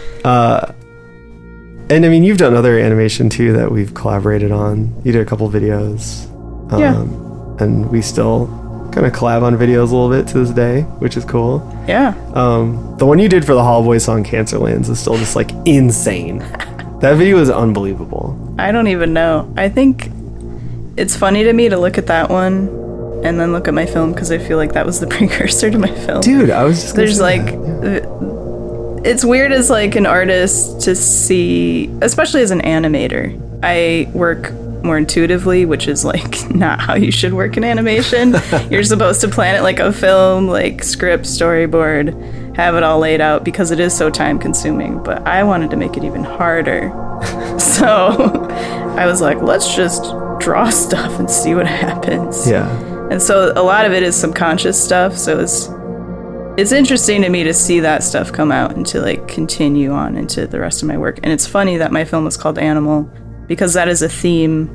And I mean, you've done other animation too that we've collaborated on. You did a couple videos. Yeah. And we still kind of collab on videos a little bit to this day, which is cool. Yeah. The one you did for the Hallboy song Cancerlands is still just like insane. That video is unbelievable. I don't even know. I think it's funny to me to look at that one and then look at my film, because I feel like that was the precursor to my film. Dude, I was just gonna say that. Yeah. It's weird as, like, an artist to see, especially as an animator. I work more intuitively, which is, like, not how you should work in animation. You're supposed to plan it like a film, like, script, storyboard, have it all laid out, because it is so time-consuming. But I wanted to make it even harder. So I was like, let's just draw stuff and see what happens. Yeah. And so a lot of it is subconscious stuff, so it's interesting to me to see that stuff come out and to, like, continue on into the rest of my work. And it's funny that my film is called Animal, because that is a theme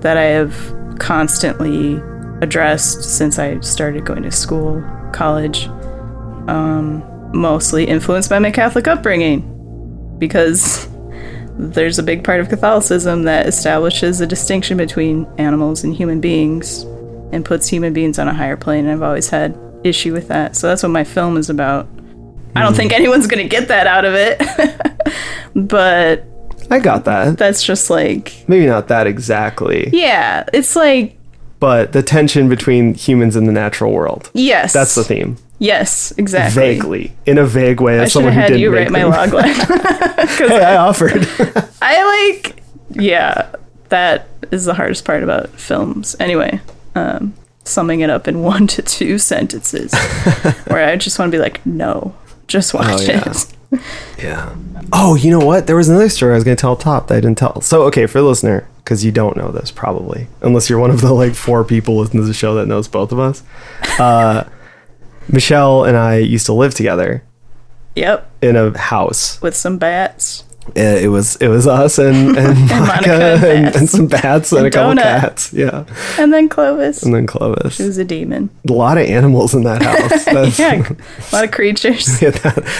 that I have constantly addressed since I started going to school, college, mostly influenced by my Catholic upbringing, because there's a big part of Catholicism that establishes a distinction between animals and human beings and puts human beings on a higher plane. And I've always had issue with that, so that's what my film is about. I don't think anyone's gonna get that out of it, but I got that. That's just like, maybe not that exactly. Yeah, it's like, but the tension between humans and the natural world. Yes, that's the theme. Yes, exactly. Vaguely, in a vague way. As I someone had who didn't you write my log line. Hey, I offered. I like, yeah. That is the hardest part about films. Anyway. Summing it up in 1 to 2 sentences, where I just want to be like, no, just watch it. Yeah. Oh, you know what? There was another story I was going to tell up top that I didn't tell. So, okay, for the listener, because you don't know this probably, unless you're one of the like 4 people listening to the show that knows both of us. Michelle and I used to live together. Yep. In a house with some bats. It was us and Monica and some bats and a couple cats. Yeah. And then Clovis. She was a demon. A lot of animals in that house. Yeah. A lot of creatures. Yeah,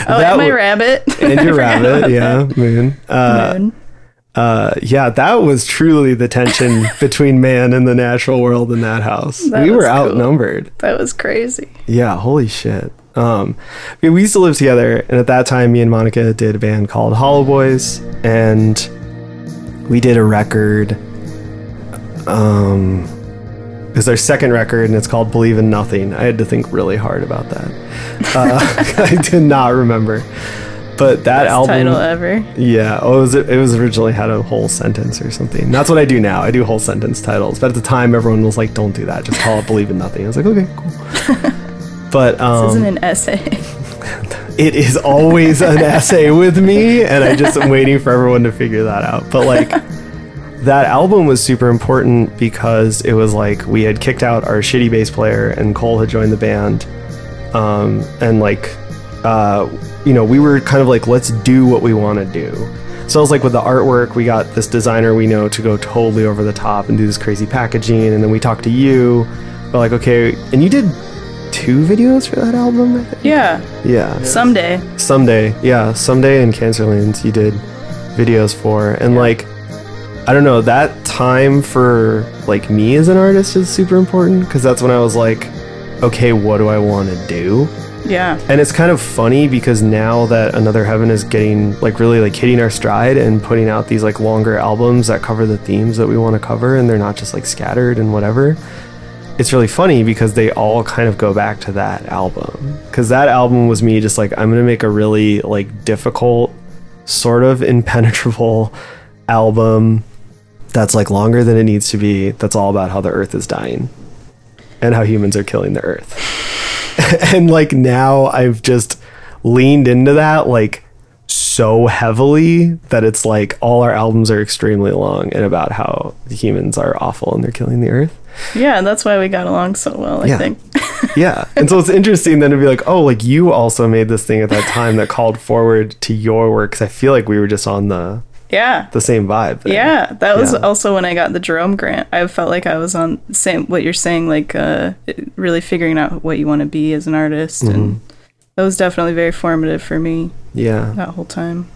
and my rabbit. And your rabbit. Yeah. That. Moon. Moon. Yeah, that was truly the tension between man and the natural world in that house. That we were outnumbered. Cool. That was crazy. Yeah. Holy shit. We used to live together, and at that time me and Monica did a band called Hollow Boys, and we did a record. It's our second record, and it's called Believe in Nothing. I had to think really hard about that. I did not remember, but that best album title ever. Yeah. Oh, it was originally had a whole sentence or something. That's what I do now. I do whole sentence titles, but at the time everyone was like, don't do that, just call it Believe in Nothing. I was like, okay, cool. But this isn't an essay. It is always an essay with me, and I just am waiting for everyone to figure that out. But like, that album was super important because it was like, we had kicked out our shitty bass player and Cole had joined the band, and like, we were kind of like, let's do what we want to do. So I was like, with the artwork, we got this designer we know to go totally over the top and do this crazy packaging, and then we talked to you. We're like, okay, and you did 2 videos for that album, I think? Yeah. Someday in Cancerlands you did videos for, and like, I don't know, that time for like me as an artist is super important, because that's when I was like, okay, what do I want to do? Yeah. And it's kind of funny because now that Another Heaven is getting like really like hitting our stride and putting out these like longer albums that cover the themes that we want to cover, and they're not just like scattered and whatever. It's really funny because they all kind of go back to that album, because that album was me just like, I'm going to make a really like difficult, sort of impenetrable album that's like longer than it needs to be, that's all about how the earth is dying and how humans are killing the earth. And like, now I've just leaned into that like so heavily that it's like all our albums are extremely long and about how humans are awful and they're killing the earth. Yeah, that's why we got along so well, I think. Yeah. And so it's interesting then to be like, oh, like you also made this thing at that time that called forward to your work. Cause I feel like we were just on the same vibe there. Yeah. That was also when I got the Jerome Grant. I felt like I was on same, what you're saying, like really figuring out what you want to be as an artist. Mm-hmm. And that was definitely very formative for me. Yeah. That whole time.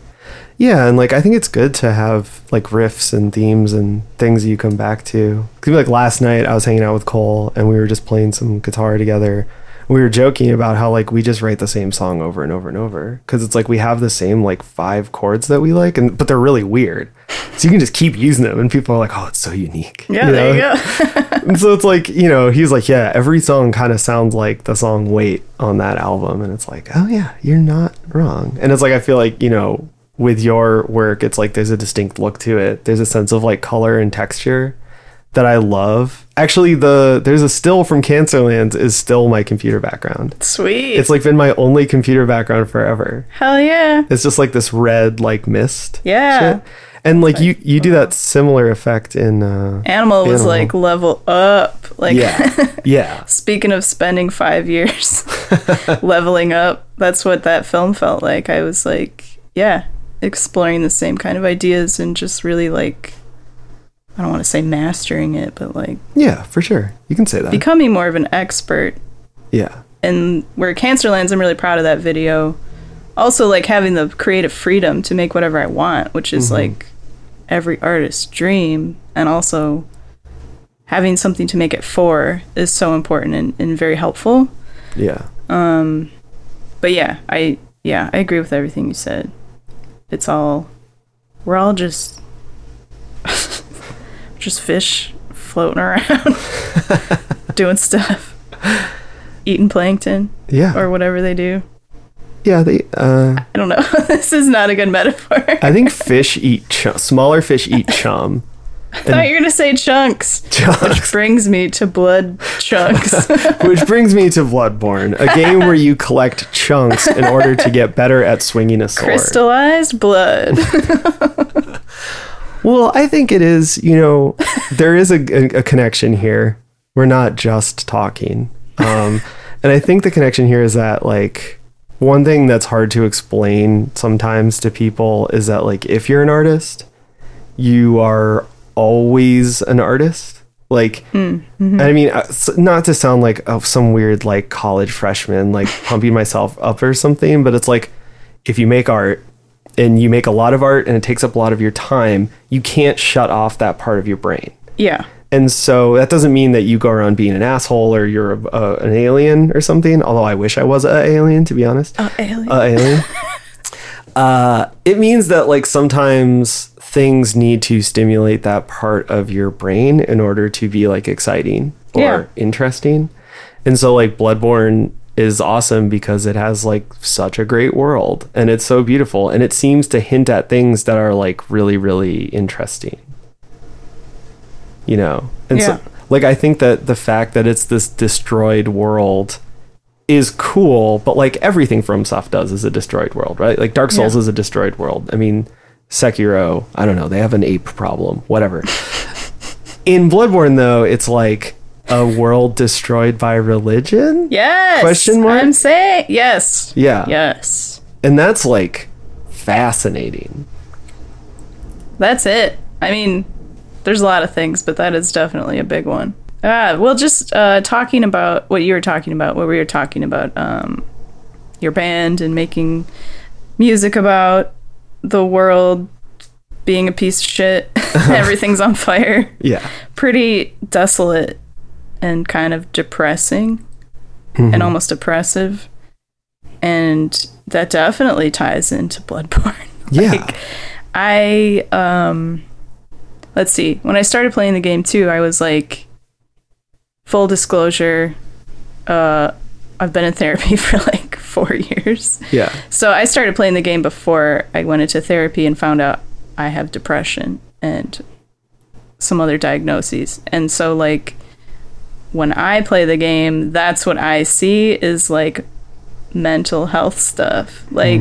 Yeah, and like I think it's good to have like riffs and themes and things you come back to. Cause like last night I was hanging out with Cole and we were just playing some guitar together. We were joking about how like we just write the same song over and over and over because it's like we have the same like five chords that we like, and but they're really weird, so you can just keep using them and people are like, oh, it's so unique. Yeah, you know? There you go. And so it's like, you know, he's like, yeah, every song kind of sounds like the song Wait on that album, and it's like, oh yeah, you're not wrong. And it's like I feel like, you know, with your work it's like there's a distinct look to it, there's a sense of like color and texture that I love. Actually, there's a still from Cancerlands is still my computer background. Sweet. It's like been my only computer background forever. Hell yeah. It's just like this red like mist. Yeah. Shit. And like you do that similar effect in Animal was like level up. Like yeah. Speaking of spending 5 years leveling up, that's what that film felt like. I was like, yeah, exploring the same kind of ideas and just really like, I don't want to say mastering it, but like... Yeah, for sure. You can say that. Becoming more of an expert. Yeah. And where Cancerlands, I'm really proud of that video. Also, like, having the creative freedom to make whatever I want, which is, like, every artist's dream. And also, having something to make it for is so important and very helpful. Yeah. But, yeah, I agree with everything you said. It's all... We're all just... just fish floating around doing stuff, eating plankton, or whatever they do. Yeah, I don't know. This is not a good metaphor. I think fish eat smaller fish eat chum. I thought you were gonna say chunks, which brings me to Blood Chunks, which brings me to Bloodborne, a game where you collect chunks in order to get better at swinging a sword. Crystallized blood. Well, I think it is, you know, there is a connection here. We're not just talking. And I think the connection here is that, like, one thing that's hard to explain sometimes to people is that, like, if you're an artist, you are always an artist. Like, I mean, not to sound like some weird, like, college freshman, like, pumping myself up or something, but it's like, if you make art, and you make a lot of art and it takes up a lot of your time, you can't shut off that part of your brain. Yeah. And so that doesn't mean that you go around being an asshole or you're an alien or something, although I wish I was an alien, to be honest. Alien. It means that, like, sometimes things need to stimulate that part of your brain in order to be, like, exciting or interesting. And so, like, Bloodborne is awesome because it has like such a great world and it's so beautiful and it seems to hint at things that are like really, really interesting, you know? And so, like, I think that the fact that it's this destroyed world is cool, but like everything FromSoft does is a destroyed world, right? Like Dark Souls is a destroyed world. I mean, Sekiro, I don't know, they have an ape problem, whatever. In Bloodborne though, it's like a world destroyed by religion? Yes. Question mark? I'm saying yes. Yeah. Yes. And that's like fascinating. That's it. I mean, there's a lot of things, but that is definitely a big one. Well, just talking about what you were talking about, what we were talking about, your band and making music about the world being a piece of shit. Everything's on fire. Yeah. Pretty desolate. And kind of depressing and almost oppressive. And that definitely ties into Bloodborne. Yeah. Like, I, let's see. When I started playing the game too, I was like, full disclosure, I've been in therapy for like 4 years. Yeah. So I started playing the game before I went into therapy and found out I have depression and some other diagnoses. And so, like, when I play the game, that's what I see is like mental health stuff, like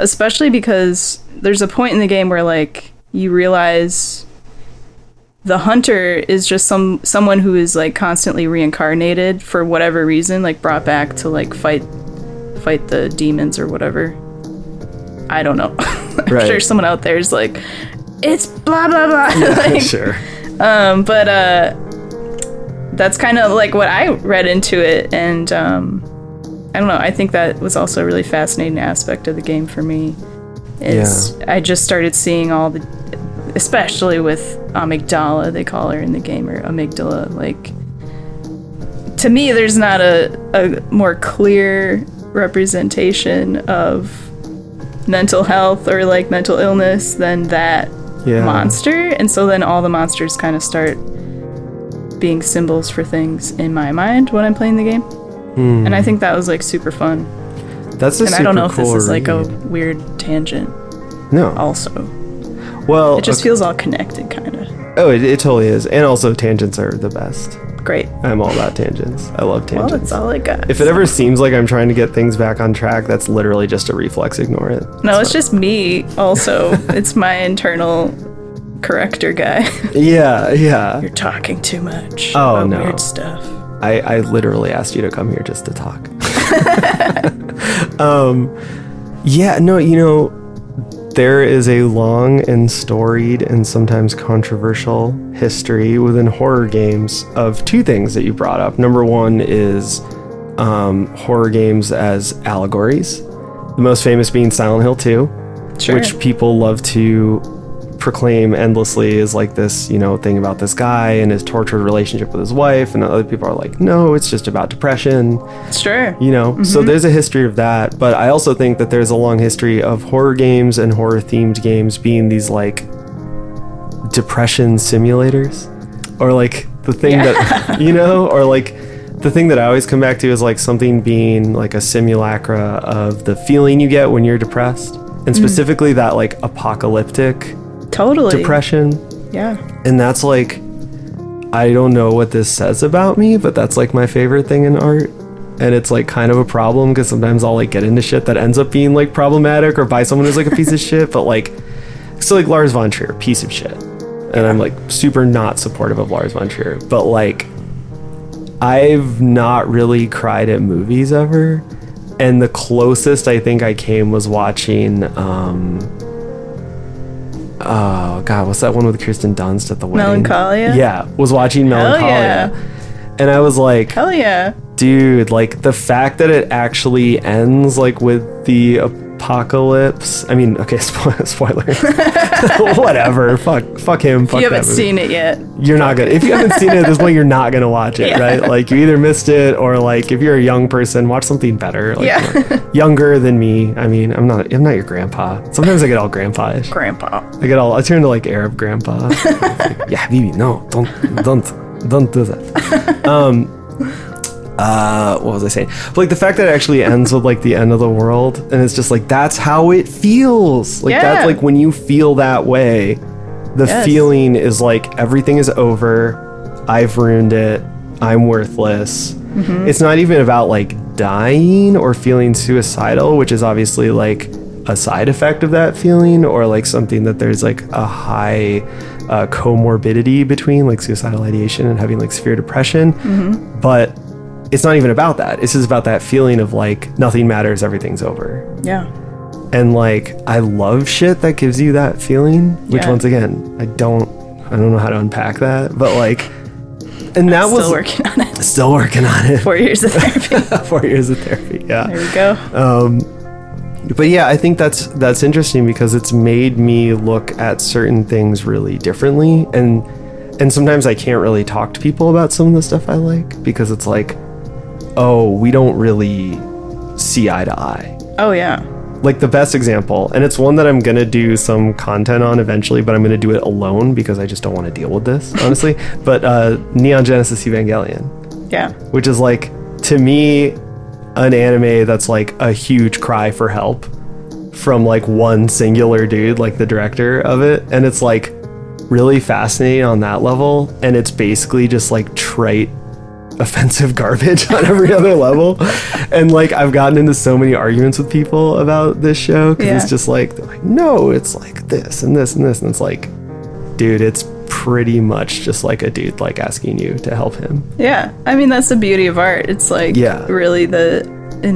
especially because there's a point in the game where, like, you realize the hunter is just someone who is, like, constantly reincarnated for whatever reason, like, brought back to, like, fight the demons or whatever. I don't know. I'm sure someone out there is like, it's blah, blah, blah. Like, sure. But that's kind of like what I read into it. And I don't know. I think that was also a really fascinating aspect of the game for me. I just started seeing all the, especially with Amygdala, they call her in the game, or Amygdala. Like, to me, there's not a more clear representation of mental health or like mental illness than that monster. And so then all the monsters kind of start being symbols for things in my mind when I'm playing the game. And I think that was like super fun. I don't know if this is like a weird tangent. No. Also. Well, it just feels all connected, kind of. Oh, it totally is. And also tangents are the best. Great. I'm all about tangents. I love tangents. Well, that's all I got. If it ever seems like I'm trying to get things back on track, that's literally just a reflex. Ignore it. No, it's just me also. It's my internal corrector guy. Yeah. You're talking too much. Oh, no. Weird stuff. I literally asked you to come here just to talk. There is a long and storied and sometimes controversial history within horror games of two things that you brought up. Number one is horror games as allegories, the most famous being Silent Hill 2, which people love to proclaim endlessly is like this, thing about this guy and his tortured relationship with his wife, and other people are like, no, it's just about depression. Sure. So there's a history of that, but I also think that there's a long history of horror games and horror themed games being these like depression simulators, or like the thing that or like the thing that I always come back to is like something being like a simulacra of the feeling you get when you're depressed, and specifically that like apocalyptic depression. Yeah. And that's like, I don't know what this says about me, but that's like my favorite thing in art. And it's like kind of a problem because sometimes I'll like get into shit that ends up being like problematic or by someone who's like a piece of shit. But like, so like Lars von Trier, piece of shit. And I'm like super not supportive of Lars von Trier. But like, I've not really cried at movies ever. And the closest I think I came was watching, oh god, what's that one with Kirsten Dunst at the wedding? Melancholia? Yeah, was watching Melancholia. Yeah. And I was like, hell yeah. Dude, like the fact that it actually ends like with the apocalypse. I mean, okay, spoiler. Whatever. Fuck him. Fuck you haven't seen it yet. You're not gonna. If you haven't seen it at this point, you're not gonna watch it, right? Like you either missed it or like if you're a young person, watch something better. Like, younger than me. I mean, I'm not your grandpa. Sometimes I get all grandpa-ish. I turn to like Arab grandpa. Like, yeah, baby, no, don't do that. What was I saying? But, like the fact that it actually ends with like the end of the world, and it's just like that's how it feels. Like that's like when you feel that way, the feeling is like everything is over, I've ruined it, I'm worthless. It's not even about like dying or feeling suicidal, which is obviously like a side effect of that feeling, or like something that there's like a high comorbidity between, like suicidal ideation and having like severe depression. But it's not even about that. It's just about that feeling of like nothing matters, everything's over. Yeah. And like I love shit that gives you that feeling, which once again, I don't know how to unpack that, but like, and that was still working on it. 4 years of therapy. 4 years of therapy. Yeah. There we go. But yeah, I think that's interesting because it's made me look at certain things really differently, and sometimes I can't really talk to people about some of the stuff I like because it's like, oh, we don't really see eye to eye. Oh, yeah. Like the best example, and it's one that I'm going to do some content on eventually, but I'm going to do it alone because I just don't want to deal with this, honestly. But Neon Genesis Evangelion. Yeah. Which is like, to me, an anime that's like a huge cry for help from like one singular dude, like the director of it. And it's like really fascinating on that level. And it's basically just like trite offensive garbage on every other level. And like, I've gotten into so many arguments with people about this show, because it's just like, they're like, no, it's like this and this and this. And it's like, dude, it's pretty much just like a dude like asking you to help him. Yeah. I mean, that's the beauty of art. It's like really in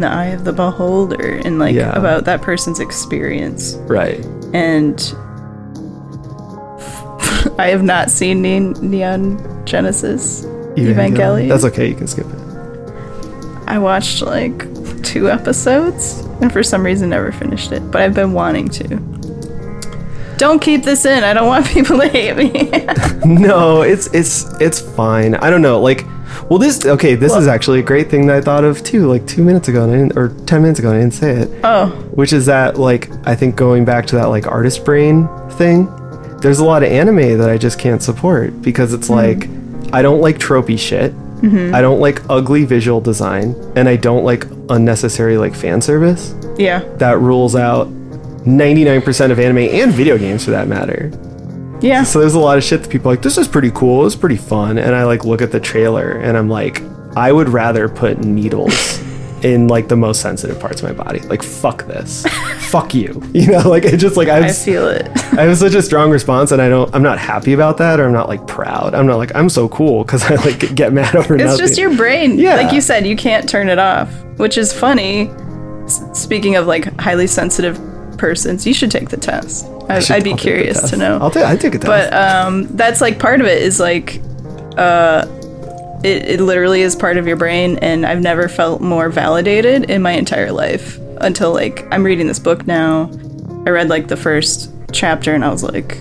the eye of the beholder, and like about that person's experience. Right. And I have not seen Neon Genesis Evangelion. That's okay, you can skip it. I watched like 2 episodes and for some reason never finished it, but I've been wanting to. Don't keep this in. I don't want people to hate me. No, it's fine. I don't know. Like, well, this is actually a great thing that I thought of too, like 2 minutes ago, or 10 minutes ago, and I didn't say it. Oh. Which is that, like, I think going back to that like artist brain thing, there's a lot of anime that I just can't support because it's like, I don't like tropey shit. Mm-hmm. I don't like ugly visual design, and I don't like unnecessary like fan service. Yeah. That rules out 99% of anime and video games for that matter. Yeah. So there's a lot of shit that people are like, this is pretty cool, it's pretty fun, and I like look at the trailer and I'm like, I would rather put needles in like the most sensitive parts of my body. Like, fuck this. Fuck you. You know, like, it just like, I feel it. I have such a strong response, and I'm not happy about that, or I'm not like proud. I'm not like, I'm so cool, because I like get mad over nothing. It's just your brain. Yeah. Like you said, you can't turn it off, which is funny. Speaking of like highly sensitive persons, you should take the test. I'd be curious to know. I take a test. But that's like part of it is like, It literally is part of your brain, and I've never felt more validated in my entire life until, like, I'm reading this book now. I read, like, the first chapter, and I was like,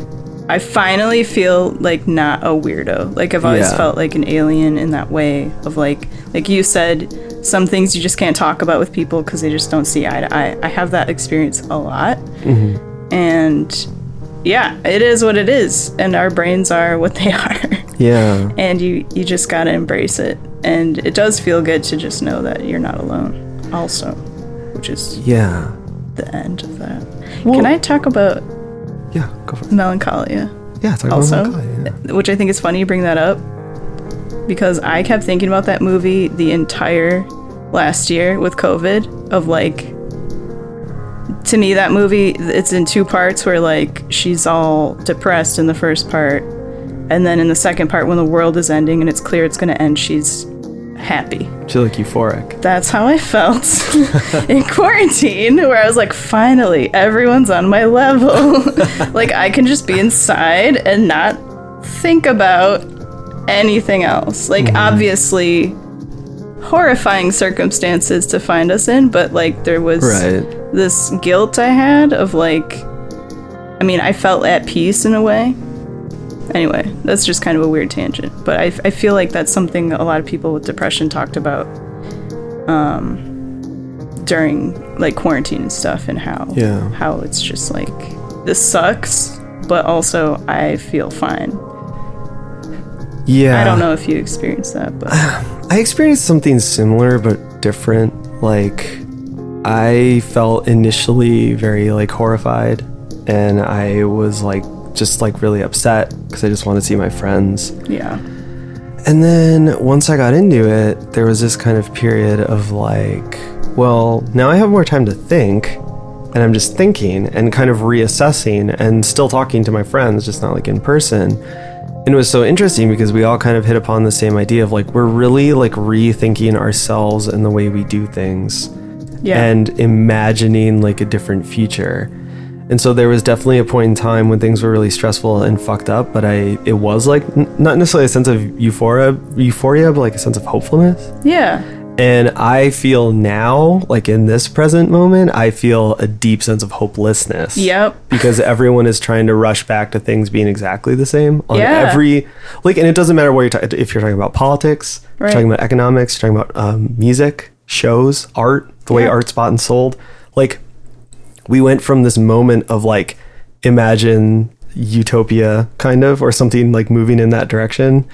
I finally feel, like, not a weirdo. Like, I've always felt like an alien in that way of, like you said, some things you just can't talk about with people because they just don't see eye to eye. I have that experience a lot. Mm-hmm. And, yeah, it is what it is, and our brains are what they are. Yeah. And you just gotta embrace it. And it does feel good to just know that you're not alone also, which is the end of that. Well, can I talk about go for it. Melancholia? Yeah, talk also, about Melancholia. Yeah. Which I think is funny you bring that up, because I kept thinking about that movie the entire last year with COVID of like, to me that movie, it's in 2 parts where like she's all depressed in the first part, and then in the second part, when the world is ending and it's clear it's going to end, she's happy. She's like euphoric. That's how I felt in quarantine, where I was like, finally, everyone's on my level. Like, I can just be inside and not think about anything else. Like, obviously, horrifying circumstances to find us in, but like, there was this guilt I had of like, I mean, I felt at peace in a way. Anyway, that's just kind of a weird tangent, but I feel like that's something that a lot of people with depression talked about during like quarantine and stuff, and how it's just like, this sucks, but also I feel fine. Yeah. I don't know if you experienced that, but I experienced something similar but different. Like, I felt initially very like horrified, and I was like just like really upset because I just wanted to see my friends. Yeah. And then once I got into it, there was this kind of period of like, well, now I have more time to think, and I'm just thinking and kind of reassessing and still talking to my friends, just not like in person. And it was so interesting because we all kind of hit upon the same idea of like, we're really like rethinking ourselves and the way we do things. Yeah. And imagining like a different future. And so there was definitely a point in time when things were really stressful and fucked up, but it was like not necessarily a sense of euphoria, but like a sense of hopefulness. Yeah. And I feel now, like in this present moment, I feel a deep sense of hopelessness. Yep. Because everyone is trying to rush back to things being exactly the same on every, like, and it doesn't matter what you're talking, if you're talking about politics, you're talking about economics, you're talking about music, shows, art, the way art's bought and sold, like. We went from this moment of like, imagine utopia kind of, or something like moving in that direction.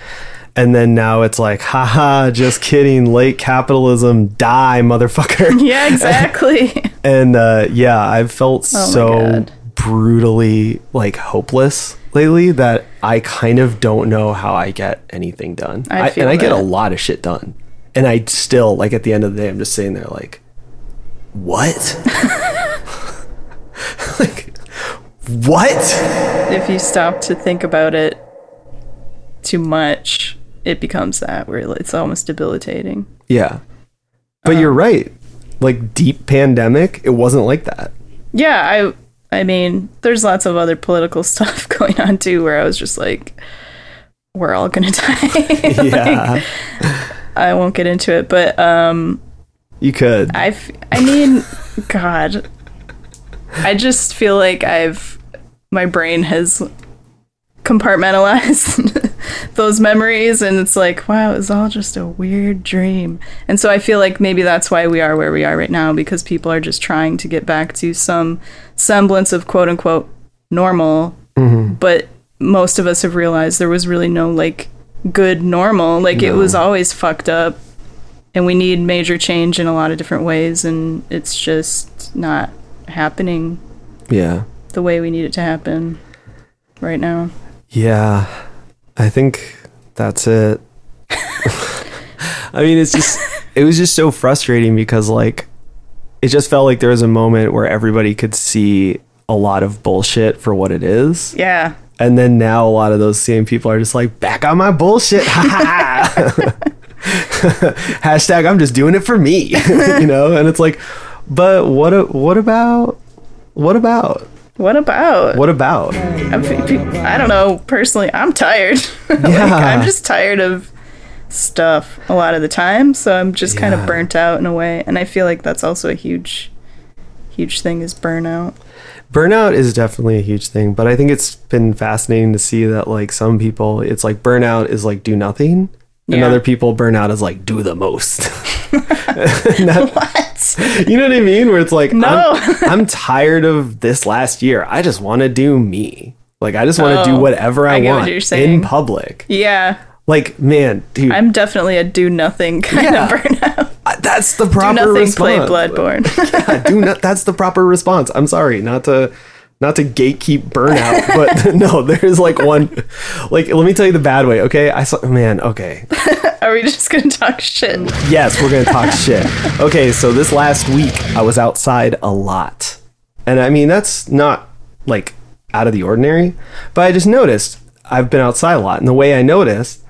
And then now it's like, haha, just kidding. Late capitalism, die, motherfucker. Yeah, exactly. I've felt so brutally like hopeless lately that I kind of don't know how I get anything done. I get a lot of shit done. And I still, like, at the end of the day, I'm just sitting there like, what? Like, what? If you stop to think about it too much, it becomes that where it's almost debilitating. Yeah. But you're right. Like, deep pandemic, it wasn't like that. Yeah, I mean, there's lots of other political stuff going on, too, where I was just like, we're all going to die. Yeah. Like, I won't get into it, but... you could. I mean, God. I just feel like my brain has compartmentalized those memories, and it's like, wow, it was all just a weird dream. And so I feel like maybe that's why we are where we are right now, because people are just trying to get back to some semblance of quote-unquote normal, mm-hmm. but most of us have realized there was really no, like, good normal. Like, no. It was always fucked up, and we need major change in a lot of different ways, and it's just not happening the way we need it to happen right now. Yeah, I think that's it. I mean, it was just so frustrating because, like, it just felt like there was a moment where everybody could see a lot of bullshit for what it is. Yeah. And then now a lot of those same people are just like, back on my bullshit. Hashtag I'm just doing it for me. You know? And it's like, but what about? I don't know. Personally, I'm tired. Yeah. Like, I'm just tired of stuff a lot of the time. So I'm just kind of burnt out in a way. And I feel like that's also a huge, huge thing is burnout. Burnout is definitely a huge thing. But I think it's been fascinating to see that, like, some people, it's like burnout is like do nothing. Yeah. And other people, burnout is like do the most. What? You know what I mean? Where it's like, no. I'm tired of this last year. I just want to do me. Like, I just want to do whatever I want in public. Yeah. Like, man, dude. I'm definitely a do nothing kind of burnout. That's the proper response. Do nothing, play Bloodborne. Yeah, that's the proper response. I'm sorry, not to gatekeep burnout, but no, there's like one, like, let me tell you the bad way, okay? Okay. Are we just going to talk shit? Yes, we're going to talk shit. Okay, so this last week, I was outside a lot. And I mean, that's not like out of the ordinary, but I just noticed I've been outside a lot. And the way I noticed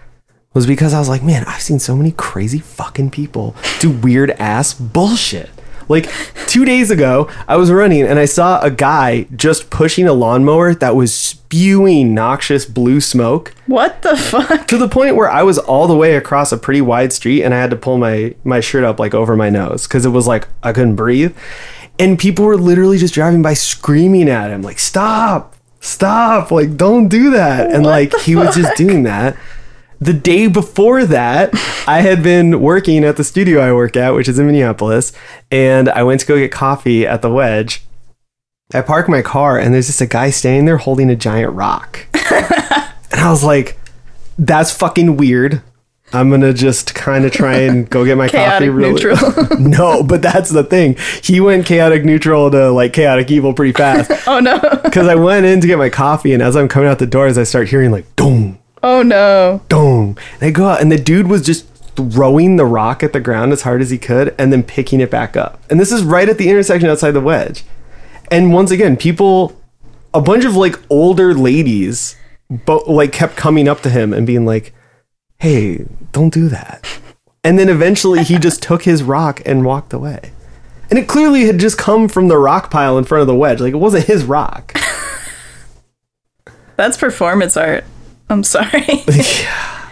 was because I was like, man, I've seen so many crazy fucking people do weird ass bullshit. Like, 2 days ago, I was running and I saw a guy just pushing a lawnmower that was spewing noxious blue smoke. What the fuck? To the point where I was all the way across a pretty wide street and I had to pull my shirt up, like, over my nose because it was like I couldn't breathe. And people were literally just driving by screaming at him, like, stop, like, don't do that. And like, he was just doing that. The day before that, I had been working at the studio I work at, which is in Minneapolis, and I went to go get coffee at the Wedge. I parked my car, and there's just a guy standing there holding a giant rock. And I was like, that's fucking weird. I'm going to just kind of try and go get my coffee. Neutral. No, but that's the thing. He went chaotic neutral to like chaotic evil pretty fast. Oh, no. Because I went in to get my coffee, and as I'm coming out the doors, I start hearing like, doom. Oh no. Dong. And I go out, and the dude was just throwing the rock at the ground as hard as he could and then picking it back up. And this is right at the intersection outside the Wedge. And once again, a bunch of like older ladies, like kept coming up to him and being like, hey, don't do that. And then eventually he just took his rock and walked away. And it clearly had just come from the rock pile in front of the Wedge. Like, it wasn't his rock. That's performance art. I'm sorry. Yeah.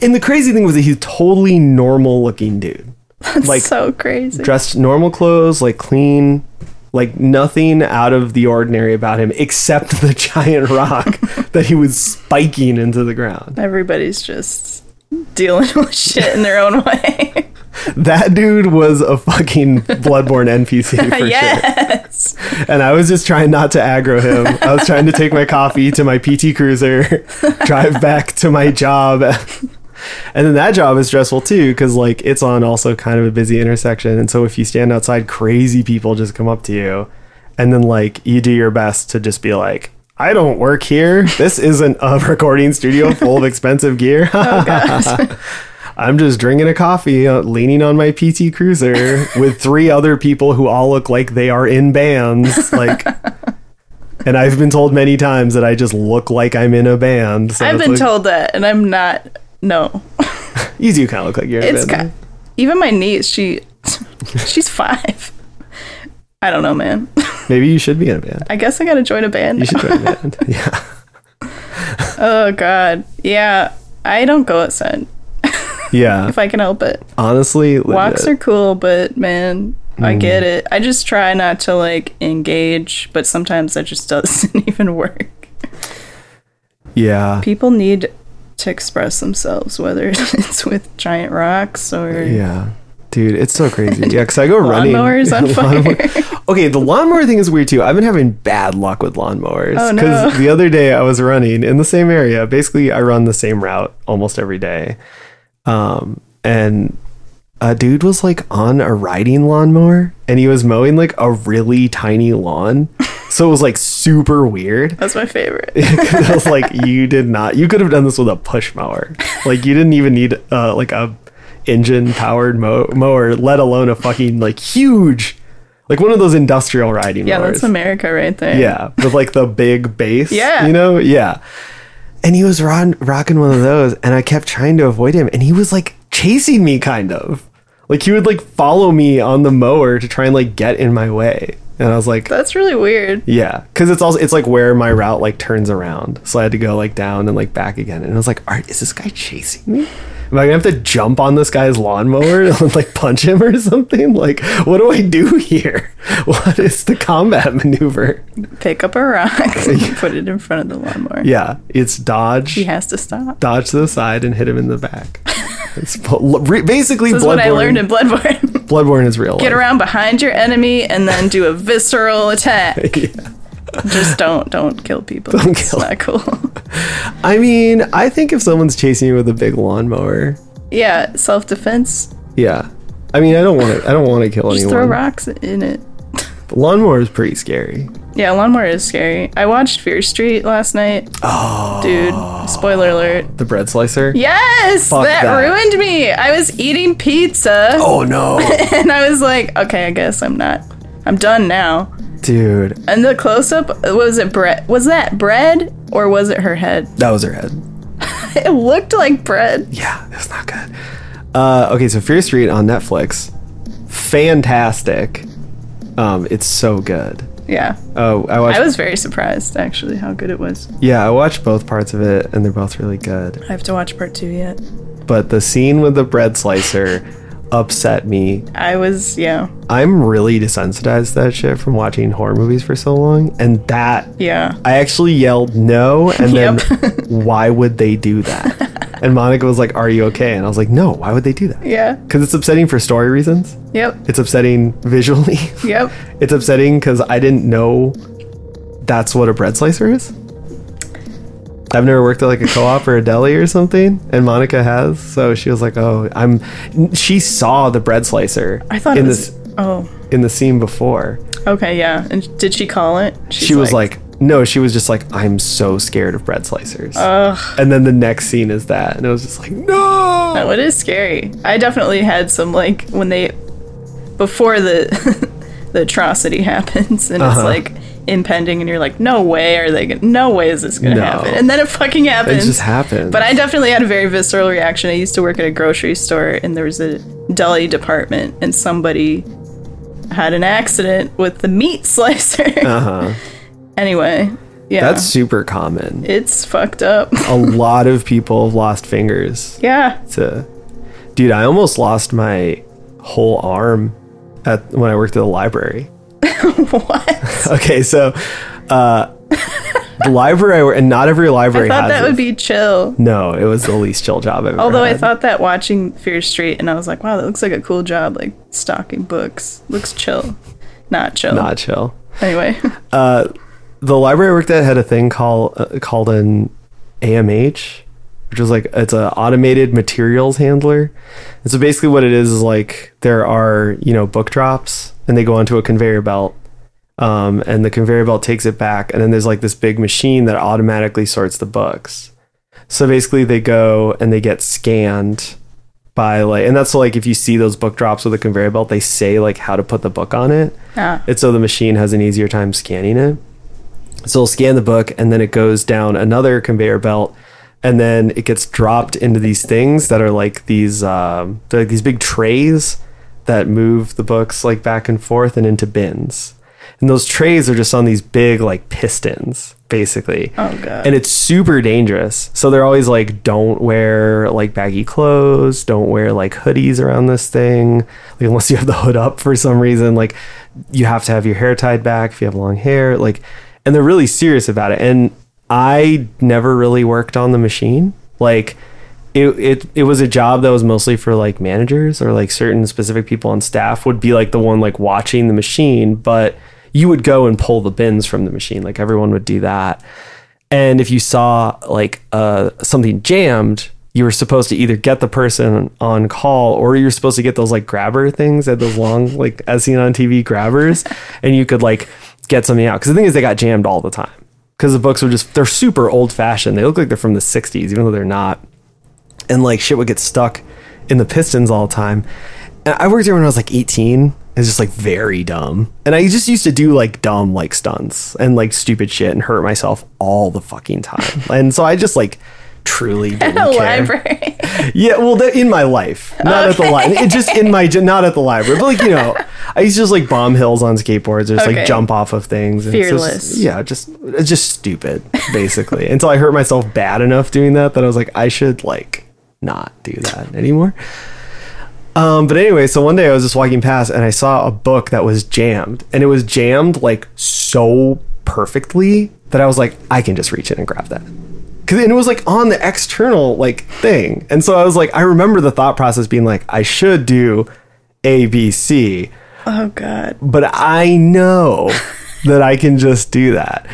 And the crazy thing was that he's a totally normal looking dude. That's like, so crazy. Dressed normal clothes, like clean, like nothing out of the ordinary about him except the giant rock that he was spiking into the ground. Everybody's just dealing with shit in their own way. That dude was a fucking Bloodborne NPC for yes. sure. And I was just trying not to aggro him. I was trying to take my coffee to my PT Cruiser, drive back to my job. And then that job is stressful too, because like it's on also kind of a busy intersection. And so if you stand outside, crazy people just come up to you. And then like you do your best to just be like, I don't work here. This isn't a recording studio full of expensive gear. Oh, God. I'm just drinking a coffee, leaning on my PT Cruiser with three other people who all look like they are in bands. Like, and I've been told many times that I just look like I'm in a band. So I've been told that, and I'm not. No. You do kind of look like you're in a band. Even my niece, she's 5. I don't know, man. Maybe you should be in a band. I guess I gotta join a band. You should join a band. Yeah. Oh, God. Yeah. I don't go outside. Yeah. If I can help it. Honestly, walks are cool, but man, I get it. I just try not to like engage, but sometimes that just doesn't even work. Yeah. People need to express themselves, whether it's with giant rocks or... Yeah. Dude, it's so crazy. Yeah, because I go running. Lawnmowers on fire. Okay, the lawnmower thing is weird, too. I've been having bad luck with lawnmowers. Oh, no. Because the other day I was running in the same area. Basically, I run the same route almost every day. And a dude was, like, on a riding lawnmower, and he was mowing, like, a really tiny lawn. So it was, like, super weird. That's my favorite. It was like, you could have done this with a push mower. Like, you didn't even need, like, a engine powered mower, let alone a fucking like huge, like one of those industrial riding mowers. That's America right there. Yeah, with like the big base. Yeah, you know. Yeah. And he was rocking one of those, and I kept trying to avoid him, and he was like chasing me, kind of like he would like follow me on the mower to try and like get in my way. And I was like, that's really weird. Yeah, because it's like where my route like turns around, so I had to go like down and like back again. And I was like, Art, is this guy chasing me? Am I gonna have to jump on this guy's lawnmower and like punch him or something? Like, what do I do here? What is the combat maneuver? Pick up a rock and put it in front of the lawnmower. Yeah, it's dodge. He has to stop. Dodge to the side and hit him in the back. It's basically Bloodborne. This is what I learned in Bloodborne. Bloodborne is real life. Get around behind your enemy and then do a visceral attack. Yeah. Just don't kill people. It's not cool. I mean, I think if someone's chasing you with a big lawnmower, yeah, self-defense. Yeah, I mean, I don't want to kill anyone. Just throw rocks in it. But lawnmower is pretty scary. Yeah, lawnmower is scary. I watched Fear Street last night. Oh, dude! Spoiler alert. The bread slicer. Yes, that ruined me. I was eating pizza. Oh no! And I was like, okay, I guess I'm done now. Dude. And the close-up, was it bread? Was that bread or was it her head? That was her head. It looked like bread. Yeah, it was not good. Okay, so Fear Street on Netflix. Fantastic. It's so good. Yeah. I was very surprised, actually, how good it was. Yeah, I watched both parts of it, and they're both really good. I have to watch part 2 yet. But the scene with the bread slicer... upset me. I'm really desensitized to that shit from watching horror movies for so long, and that I actually yelled no, and then why would they do that? And Monica was like, are you okay? And I was like, no, why would they do that? Yeah, because it's upsetting for story reasons. Yep. It's upsetting visually. Yep. It's upsetting because I didn't know that's what a bread slicer is. I've never worked at like a co-op or a deli or something, and Monica has, so she was like, "Oh, She saw the bread slicer. I thought in the scene before. Okay, yeah. And did she call it? She was like, "No," she was just like, "I'm so scared of bread slicers." Ugh. And then the next scene is that, and I was just like, "No!" No, it is scary. I definitely had some like before the the atrocity happens, and it's like. Impending, and you're like, no way is this gonna happen, and then it fucking happens. It just happened. But I definitely had a very visceral reaction. I used to work at a grocery store, and there was a deli department, and somebody had an accident with the meat slicer. Anyway, yeah, that's super common. It's fucked up. A lot of people have lost fingers. Yeah. Dude, I almost lost my whole arm when I worked at the library. What? Okay, so the library I work, and not every library has. I thought that would be chill. No, it was the least chill job I've ever had. Although I thought that watching Fear Street, and I was like, wow, that looks like a cool job, like stocking books. Looks chill. Not chill. Not chill. Anyway. The library I worked at had a thing called an AMH, which was like, it's an automated materials handler. And so basically what it is like there are, book drops, and they go onto a conveyor belt, and the conveyor belt takes it back, and then there's like this big machine that automatically sorts the books. So basically they go and they get scanned by like, and that's like if you see those book drops with a conveyor belt, they say like how to put the book on it. And so the machine has an easier time scanning it. So it'll scan the book and then it goes down another conveyor belt, and then it gets dropped into these things that are like these they're like these big trays that move the books like back and forth and into bins. And those trays are just on these big like pistons, basically. Oh god! And it's super dangerous. So they're always like, don't wear like baggy clothes, don't wear like hoodies around this thing, like unless you have the hood up for some reason. Like you have to have your hair tied back if you have long hair. Like, and they're really serious about it. And I never really worked on the machine. Like it was a job that was mostly for like managers or like certain specific people on staff would be like the one like watching the machine, but you would go and pull the bins from the machine. Like everyone would do that. And if you saw like something jammed, you were supposed to either get the person on call, or you're supposed to get those like grabber things that those long, like as seen on TV, grabbers. And you could like get something out. Cause the thing is they got jammed all the time because the books were just, they're super old fashioned. They look like they're from the 60s, even though they're not. And like shit would get stuck in the pistons all the time. And I worked there when I was like 18. It's just like very dumb. And I just used to do like dumb like stunts and like stupid shit and hurt myself all the fucking time. And so I just like truly didn't care. At the library? Yeah, well, in my life. Not okay. At the library. It just in my, not at the library. But like, you know, I used to just like bomb hills on skateboards or just like jump off of things. And fearless. Just, yeah, it's just stupid, basically. Until I hurt myself bad enough doing that I was like, I should like not do that anymore. But anyway, so one day I was just walking past and I saw a book that was jammed, and it was jammed like so perfectly that I was like, I can just reach in and grab that. And it was like on the external like thing. And so I was like, I remember the thought process being like, I should do A, B, C. Oh God. But I know that I can just do that.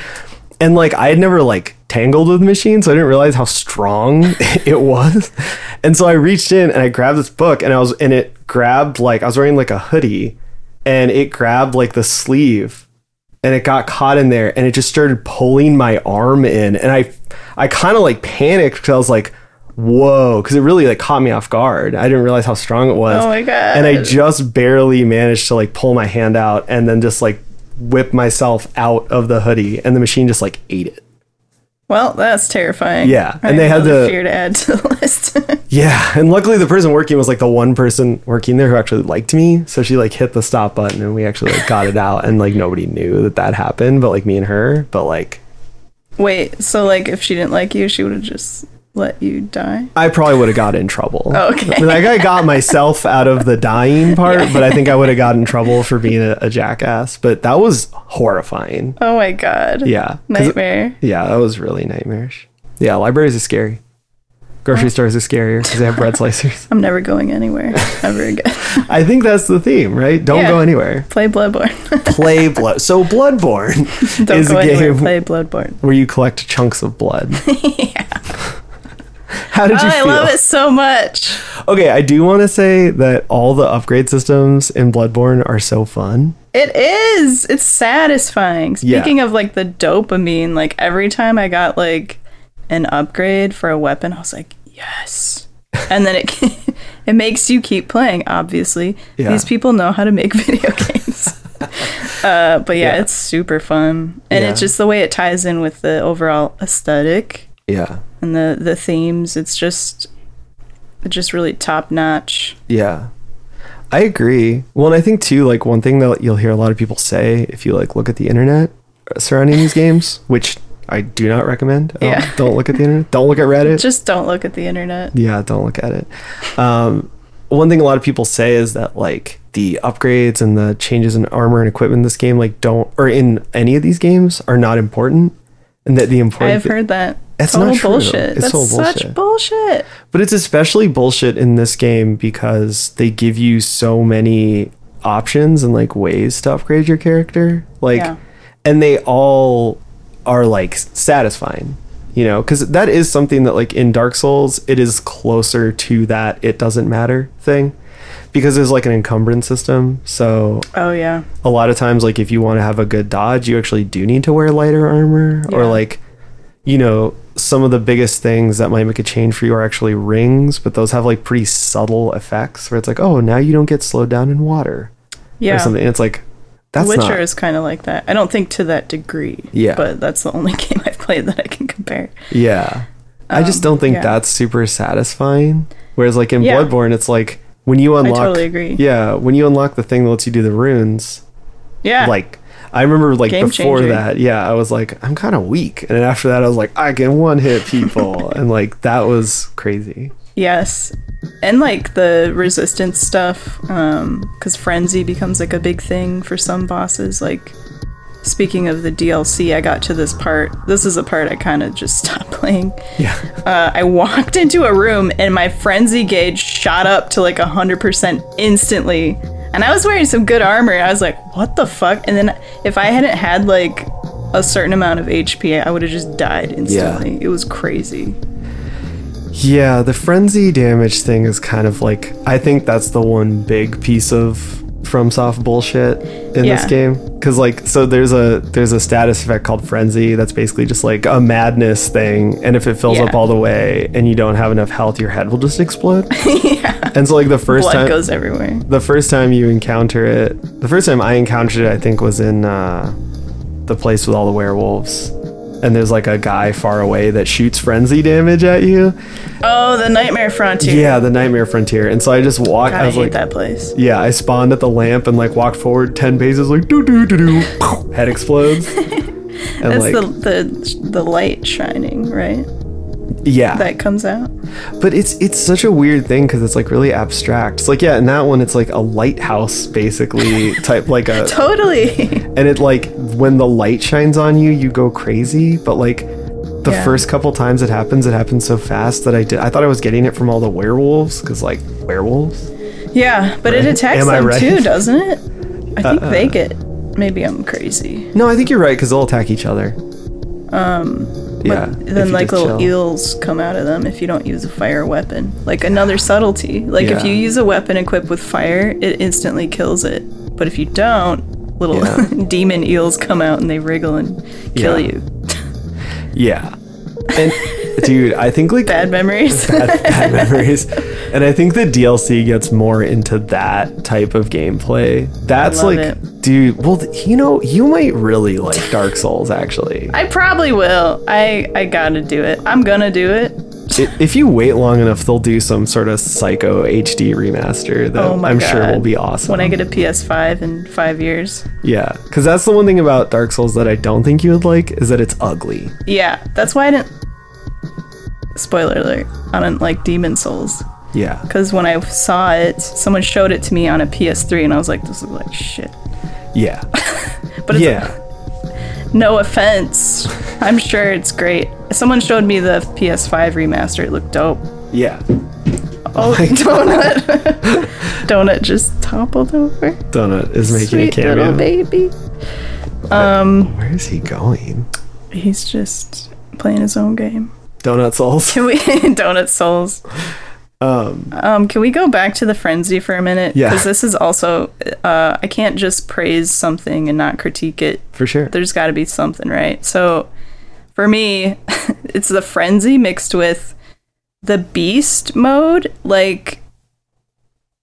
And like, I had never like tangled with the machine, so I didn't realize how strong it was. And so I reached in and I grabbed this book, and it grabbed like, I was wearing like a hoodie, and it grabbed like the sleeve, and it got caught in there, and it just started pulling my arm in. And I kind of like panicked because I was like, whoa, because it really like caught me off guard. I didn't realize how strong it was. Oh my God. And I just barely managed to like pull my hand out and then just like whip myself out of the hoodie, and the machine just like ate it. Well, that's terrifying. Yeah. And they had the fear to add to the list. Yeah. And luckily the person working was like the one person working there who actually liked me. So she like hit the stop button, and we actually like got it out, and like nobody knew that happened, but like me and her, but like. Wait, so like if she didn't like you, she would have just let you die? I probably would have got in trouble. Oh, okay. Like I got myself out of the dying part, yeah. But I think I would have gotten in trouble for being a jackass. But that was horrifying. Oh my God. Yeah. Nightmare. Yeah, that was really nightmarish. Yeah, libraries are scary. Grocery stores are scarier because they have bread slicers. I'm never going anywhere ever again. I think that's the theme, right? Don't go anywhere. Play Bloodborne. So Bloodborne Don't is go a anywhere, game. Play Bloodborne, where you collect chunks of blood. Yeah. How did you feel? I love it so much. Okay, I do want to say that all the upgrade systems in Bloodborne are so fun. It is. It's satisfying. Speaking of like the dopamine, like every time I got like an upgrade for a weapon, I was like, yes. And then it makes you keep playing, obviously. Yeah. These people know how to make video games. But yeah, it's super fun. And it's just the way it ties in with the overall aesthetic. Yeah. And the themes, it's just really top notch. Yeah. I agree. Well, and I think too, like one thing that you'll hear a lot of people say if you like look at the internet surrounding these games, which I do not recommend. Don't look at the internet. Don't look at Reddit. Just don't look at the internet. Yeah, don't look at it. One thing a lot of people say is that like the upgrades and the changes in armor and equipment in this game, like in any of these games, are not important. And that the important I've heard that. That's not true. Bullshit. That's such bullshit. But it's especially bullshit in this game because they give you so many options and like ways to upgrade your character. Like, and they all are like satisfying, you know, because that is something that like in Dark Souls, it is closer to that it doesn't matter thing. because there's like an encumbrance system. So a lot of times, like if you want to have a good dodge, you actually do need to wear lighter armor, or like, you know, some of the biggest things that might make a change for you are actually rings, but those have like pretty subtle effects where it's like, oh, now you don't get slowed down in water or something. And it's like, that's Witcher not... is kind of like that. I don't think to that degree, but that's the only game I've played that I can compare. I just don't think that's super satisfying. Whereas like in Bloodborne, it's like when you unlock, I totally agree. When you unlock the thing that lets you do the runes, like I remember like game before changer. That, I was like, I'm kind of weak. And then after that, I was like, I can one hit people. And like, that was crazy. Yes. And like the resistance stuff, because frenzy becomes like a big thing for some bosses. Like, speaking of the DLC, I got to this part. This is a part I kind of just stopped playing. I walked into a room and my frenzy gauge shot up to like 100% instantly. And I was wearing some good armor. I was like, what the fuck? And then if I hadn't had like a certain amount of HP, I would have just died instantly. It was crazy. Yeah, the frenzy damage thing is kind of like, I think that's the one big piece of FromSoft bullshit in this game. Because like, so there's a status effect called frenzy that's basically just like a madness thing. And if it fills up all the way and you don't have enough health, your head will just explode. And so like the first blood goes everywhere. The first time you encounter it, the first time I encountered it, I think was in the place with all the werewolves. And there's like a guy far away that shoots frenzy damage at you. Oh, the Nightmare Frontier. Yeah, the Nightmare Frontier. And so I just walked. God, I was hate like, that place. Yeah, I spawned at the lamp and like walked forward 10 paces, like do do do do. Head explodes. And that's like, the light shining, right? Yeah, that comes out. But it's such a weird thing because it's like really abstract. It's like in that one it's like a lighthouse basically type like a totally. And it like when the light shines on you, you go crazy. But like the first couple times it happens so fast that I thought I was getting it from all the werewolves because like werewolves. Yeah, but right? It attacks them right? too, doesn't it? I think they get. Maybe I'm crazy. No, I think you're right because they'll attack each other. But then like little eels come out of them if you don't use a fire weapon. Like another subtlety. Like if you use a weapon equipped with fire, it instantly kills it. But if you don't, little demon eels come out and they wriggle and kill you. And dude, I think like bad memories. Bad memories. And I think the DLC gets more into that type of gameplay. That's like it. Dude, well, you know, you might really like Dark Souls actually. I probably will. I gotta do it. I'm gonna do it. If you wait long enough, they'll do some sort of psycho HD remaster that I'm sure will be awesome. When I get a PS5 in 5 years. Yeah, because that's the one thing about Dark Souls that I don't think you would like is that it's ugly. Yeah, that's why I didn't... Spoiler alert, I don't like Demon Souls. Yeah. Because when I saw it, someone showed it to me on a PS3 and I was like, this looks like shit. Yeah. But it's no offense. I'm sure it's great. Someone showed me the PS5 remaster. It looked dope. Yeah. Oh, donut. Donut just toppled over. Donut is making a cameo. Sweet little baby. Where is he going? He's just playing his own game. Donut Souls. Can we Donut Souls? Can we go back to the frenzy for a minute? Yeah. Because this is also I can't just praise something and not critique it. For sure. There's got to be something, right? So for me, it's the frenzy mixed with the beast mode, like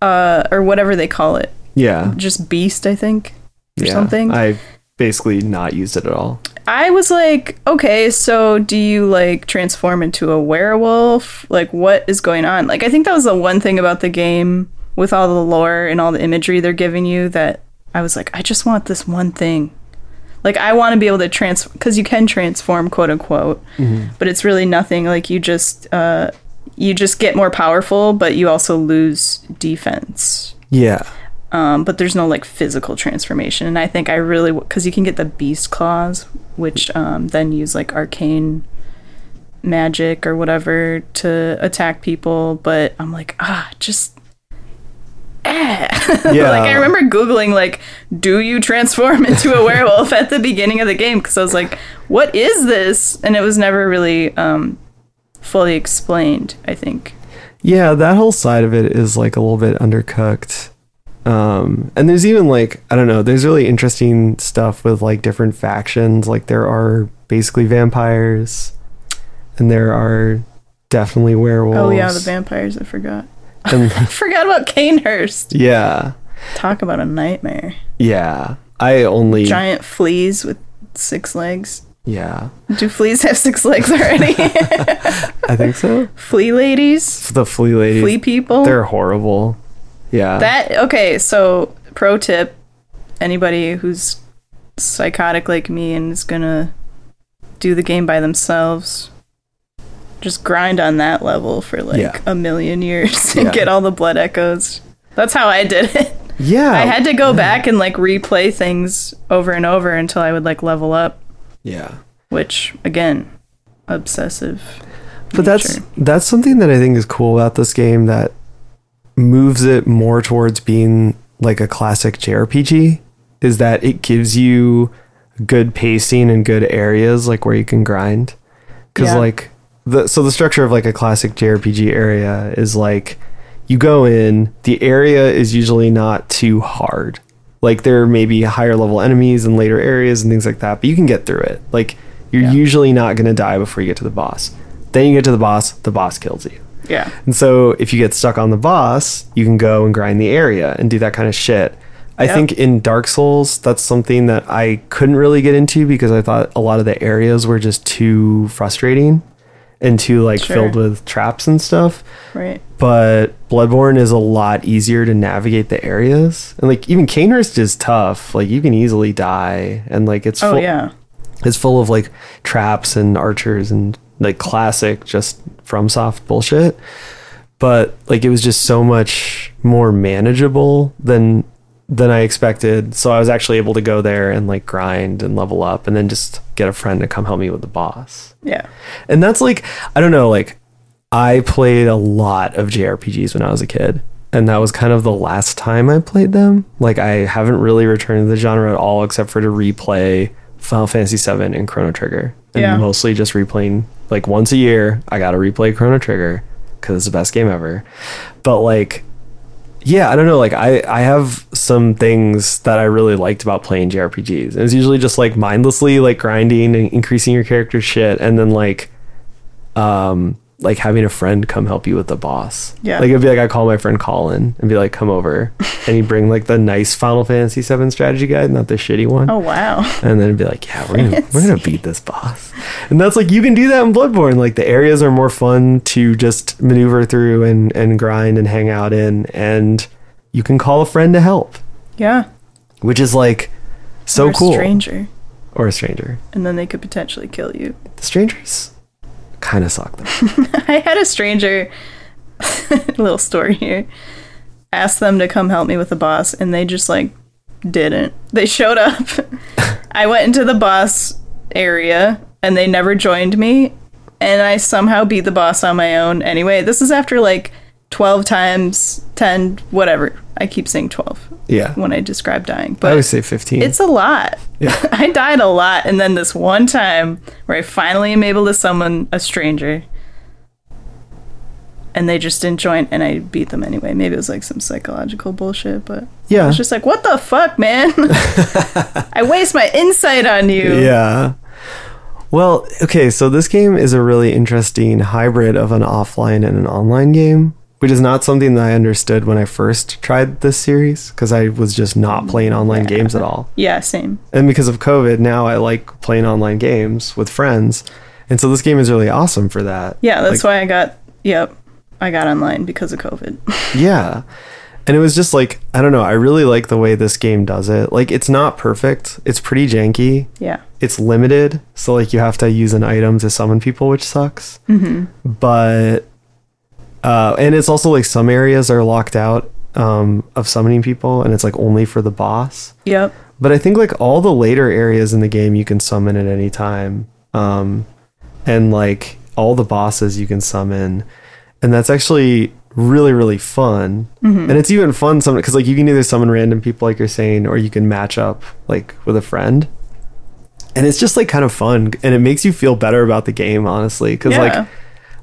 or whatever they call it. Yeah. Just beast, I think, or something. I basically not used it at all. I was like, okay, so do you like transform into a werewolf? Like, what is going on? Like, I think that was the one thing about the game with all the lore and all the imagery they're giving you that I was like, I just want this one thing. Like, I want to be able to transform, because you can transform, quote unquote, but it's really nothing. Like, you just get more powerful, but you also lose defense. Yeah. But there's no like physical transformation, and I think I really because you can get the beast claws, which then use like arcane magic or whatever to attack people. But I'm like, like I remember Googling like, do you transform into a werewolf at the beginning of the game? Because I was like, what is this? And it was never really fully explained, I think. Yeah, that whole side of it is like a little bit undercooked. And there's even like, I don't know, there's really interesting stuff with like different factions. Like there are basically vampires and there are definitely werewolves. Oh yeah, the vampires, I forgot. I forgot about Cainhurst. Yeah. Talk about a nightmare. Yeah. Giant fleas with 6 legs. Yeah. Do fleas have 6 legs already? I think so. Flea ladies. The flea ladies. Flea people. They're horrible. Yeah. Okay, so pro tip, anybody who's psychotic like me and is gonna do the game by themselves, just grind on that level for like a million years and get all the blood echoes. That's how I did it. Yeah. I had to go back and like replay things over and over until I would like level up. Yeah. Which again, obsessive. But that's something that I think is cool about this game that moves it more towards being like a classic JRPG, is that it gives you good pacing and good areas like where you can grind. Because like the structure of like a classic JRPG area is like you go in, the area is usually not too hard. Like there may be higher level enemies in later areas and things like that, but you can get through it. Like you're usually not going to die before you get to the boss. Then you get to the boss kills you. Yeah. And so if you get stuck on the boss, you can go and grind the area and do that kind of shit. I think in Dark Souls, that's something that I couldn't really get into because I thought a lot of the areas were just too frustrating and too like filled with traps and stuff. Right. But Bloodborne is a lot easier to navigate the areas. And like even Cainhurst is tough. Like you can easily die and like it's it's full of like traps and archers and like classic just FromSoft bullshit, but like it was just so much more manageable than I expected. So I was actually able to go there and like grind and level up and then just get a friend to come help me with the boss. Yeah. And that's like, I don't know, like I played a lot of JRPGs when I was a kid and that was kind of the last time I played them. Like I haven't really returned to the genre at all except for to replay Final Fantasy VII and Chrono Trigger. And mostly just replaying like once a year. I got to replay Chrono Trigger because it's the best game ever. But like, yeah, I don't know. Like I have some things that I really liked about playing JRPGs. And it's usually just like mindlessly like grinding and increasing your character's shit. And then like having a friend come help you with the boss. Yeah. Like it'd be like, I call my friend Colin and be like, come over and he'd bring like the nice Final Fantasy VII strategy guide, not the shitty one. Oh wow. And then it'd be like, yeah, we're going to beat this boss. And that's like, you can do that in Bloodborne. Like the areas are more fun to just maneuver through and grind and hang out in. And you can call a friend to help. Yeah. Which is like so cool. Or a stranger. And then they could potentially kill you. The strangers kind of suck them. I had a stranger little story here, asked them to come help me with the boss and they just like didn't. They showed up. I went into the boss area and they never joined me and I somehow beat the boss on my own. Anyway, this is after like 12 times 10 whatever. I keep saying 12 when I describe dying, but I always say 15. It's a lot. Yeah. I died a lot, and then this one time where I finally am able to summon a stranger and they just didn't join and I beat them anyway. Maybe it was like some psychological bullshit, but yeah, it's just like, what the fuck, man? I waste my insight on you. Yeah. Well, okay, so this game is a really interesting hybrid of an offline and an online game, which is not something that I understood when I first tried this series because I was just not playing online games at all. Yeah, same. And because of COVID, now I like playing online games with friends. And so this game is really awesome for that. Yeah, that's like, why I got online because of COVID. Yeah. And it was just like, I don't know, I really like the way this game does it. Like, it's not perfect. It's pretty janky. Yeah. It's limited. So, like, you have to use an item to summon people, which sucks. Mm-hmm. But... and it's also like some areas are locked out of summoning people and it's like only for the boss. Yep. But I think like all the later areas in the game you can summon at any time. And like all the bosses you can summon. And that's actually really, really fun. Mm-hmm. And it's even fun because like you can either summon random people like you're saying, or you can match up like with a friend. And it's just like kind of fun and it makes you feel better about the game, honestly. Because like...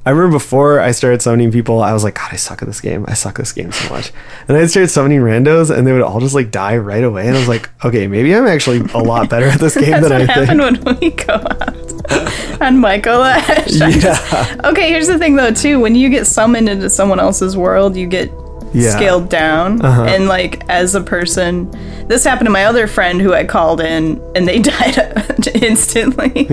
I remember before I started summoning people, I was like, God, I suck at this game. I suck at this game so much. And I started summoning randos, and they would all just like die right away. And I was like, okay, maybe I'm actually a lot better at this game than I think. That's what happened when we go out on Micolash. Yeah. Okay, here's the thing though, too. When you get summoned into someone else's world, you get scaled down. And like as a person, this happened to my other friend who I called in, and they died instantly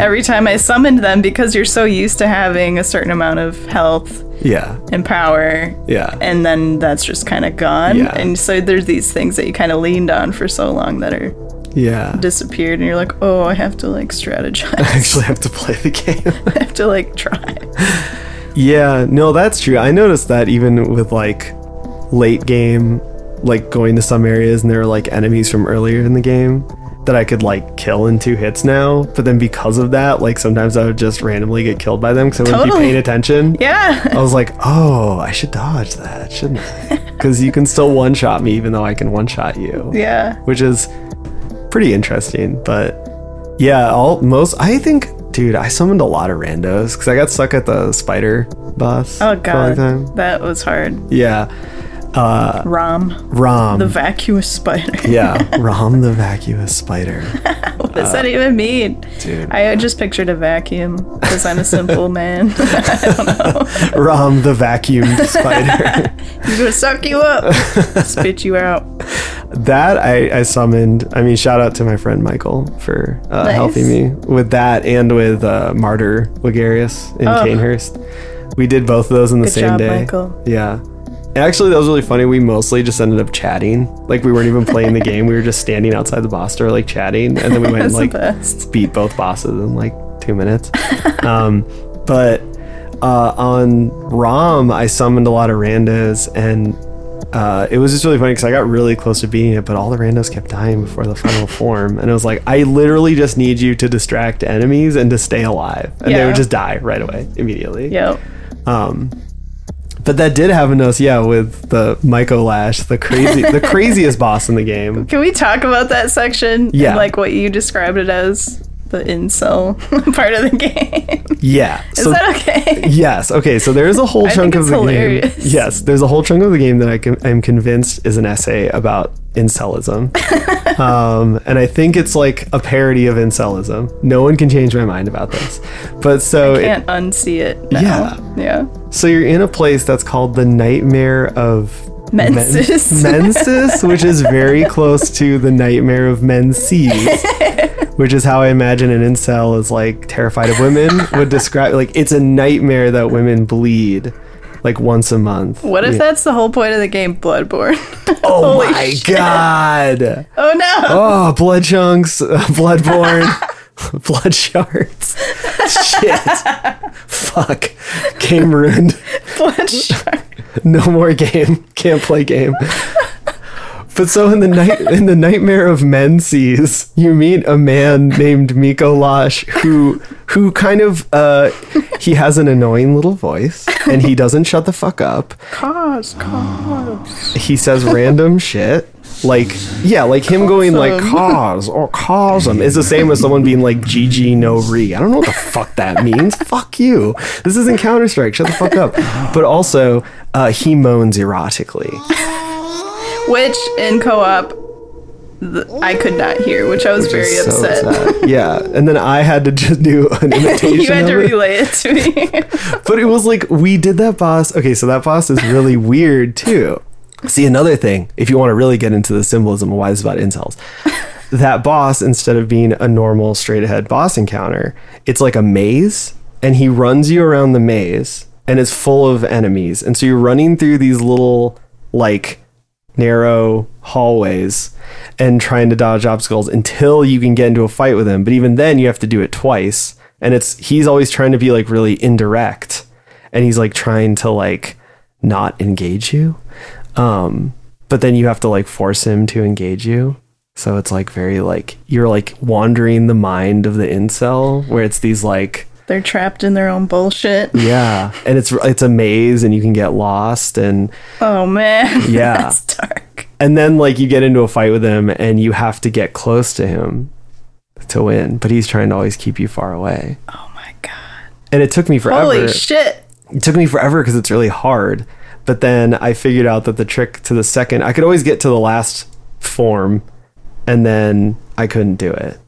every time I summoned them, because you're so used to having a certain amount of health and power, and then that's just kind of gone. And so there's these things that you kind of leaned on for so long that are disappeared, and you're like, oh, I have to like strategize. I actually have to play the game. I have to like try. Yeah, no, that's true. I noticed that even with like late game, like going to some areas and there were like enemies from earlier in the game that I could like kill in 2 hits now, but then because of that, like sometimes I would just randomly get killed by them because I wouldn't be paying attention. I was like, oh, I should dodge that, shouldn't I? Because you can still one shot me even though I can one shot you, which is pretty interesting. But yeah, I think, dude, I summoned a lot of randos because I got stuck at the spider boss. Oh god, for a long time. That was hard. Rom the vacuous spider. Rom the vacuous spider. What does that even mean? Dude, I just pictured a vacuum because I'm a simple man. I don't know. Rom the vacuum spider. He's gonna suck you up, spit you out. That I summoned. I mean, shout out to my friend Michael for helping me with that, and with Martyr Ligarius in Cainhurst. We did both of those in the same day. Michael. Yeah. Actually, that was really funny. We mostly just ended up chatting. Like, we weren't even playing the game. We were just standing outside the boss door, like, chatting. And then we went and, like, beat both bosses in, like, 2 minutes. But on ROM, I summoned a lot of randos. And it was just really funny because I got really close to beating it, but all the randos kept dying before the final form. And I was like, I literally just need you to distract enemies and to stay alive. And they would just die right away, immediately. But that did happen to us, with the Micolash, the craziest boss in the game. Can we talk about that section? Yeah. And like what you described it as, the incel part of the game. Yeah. Is that okay? Yes. Okay. So there's a whole chunk of the hilarious. Game. Yes. There's a whole chunk of the game that I'm convinced is an essay about incelism. And I think it's like a parody of incelism. No one can change my mind about this. But so I can't unsee it now. Yeah. So you're in a place that's called the Nightmare of Mensis. Mensis, which is very close to the Nightmare of Menses. Which is how I imagine an incel is like terrified of women would describe. Like, it's a nightmare that women bleed like once a month. What if that's the whole point of the game, Bloodborne? Oh my god. Oh no. Oh, blood chunks, Bloodborne. Blood shards. Shit. Fuck. Game ruined. Blood shards. No more game. Can't play game. But so in the Nightmare of Menses, you meet a man named Micolash who kind of he has an annoying little voice and he doesn't shut the fuck up. Cause. He says random shit. Like him going like cause or causem is the same as someone being like GG no re. I don't know what the fuck that means. Fuck you. This isn't Counter-Strike. Shut the fuck up. But also he moans erotically. Which in co-op I could not hear, which I was very upset. So and then I had to just do an imitation. You had to relay it to me. But it was like, we did that boss. Okay, so that boss is really weird too. See, another thing, if you want to really get into the symbolism of why it's about incels, that boss, instead of being a normal straight ahead boss encounter, it's like a maze, and he runs you around the maze, and it's full of enemies. And so you're running through these little like narrow hallways and trying to dodge obstacles until you can get into a fight with him. But even then you have to do it twice, and he's always trying to be like really indirect, and he's like trying to like not engage you, but then you have to like force him to engage you. So it's like very like you're like wandering the mind of the incel, where it's these like they're trapped in their own bullshit. Yeah. And it's a maze, and you can get lost, and oh man. Yeah. That's dark. And then like you get into a fight with him, and you have to get close to him to win, but he's trying to always keep you far away. Oh my god. And it took me forever. Holy shit. It took me forever because it's really hard. But then I figured out that the trick to the second, I could always get to the last form, and then I couldn't do it.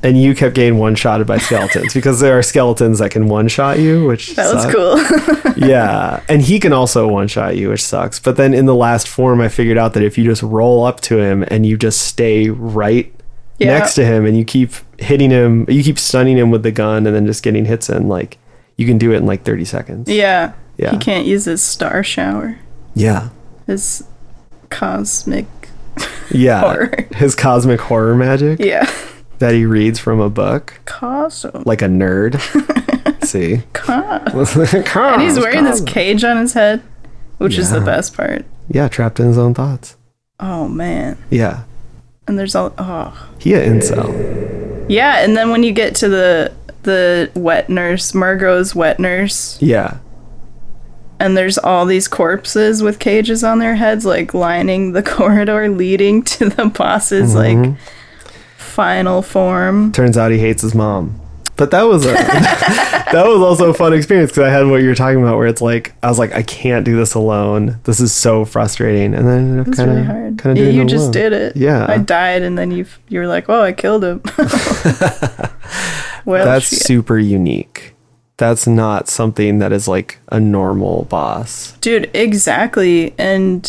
And you kept getting one-shotted by skeletons because there are skeletons that can one-shot you, which that sucks. Was cool. Yeah, and he can also one-shot you, which sucks. But then in the last form, I figured out that if you just roll up to him and you just stay right next to him and you keep hitting him, you keep stunning him with the gun and then just getting hits in, like, you can do it in like 30 seconds. Yeah. Yeah. He can't use his star shower. Yeah. His cosmic horror. His cosmic horror magic. Yeah. That he reads from a book. Cosm. Like a nerd. See? Cosm. And he's wearing this cage on his head, which is the best part. Yeah, trapped in his own thoughts. Oh, man. Yeah. And there's all... Oh. He an incel. Yeah, and then when you get to the wet nurse, Margot's wet nurse. Yeah. And there's all these corpses with cages on their heads, like, lining the corridor leading to the boss's, like... final form. Turns out he hates his mom. But that was that was also a fun experience because I had what you're talking about, where it's like I was like, I can't do this alone. This is so frustrating. And then it's kind of hard. Kinda you just alone. Did it. Yeah, I died, and then you were like, "Oh, I killed him." Well, that's shit. Super unique. That's not something that is like a normal boss, dude. Exactly, and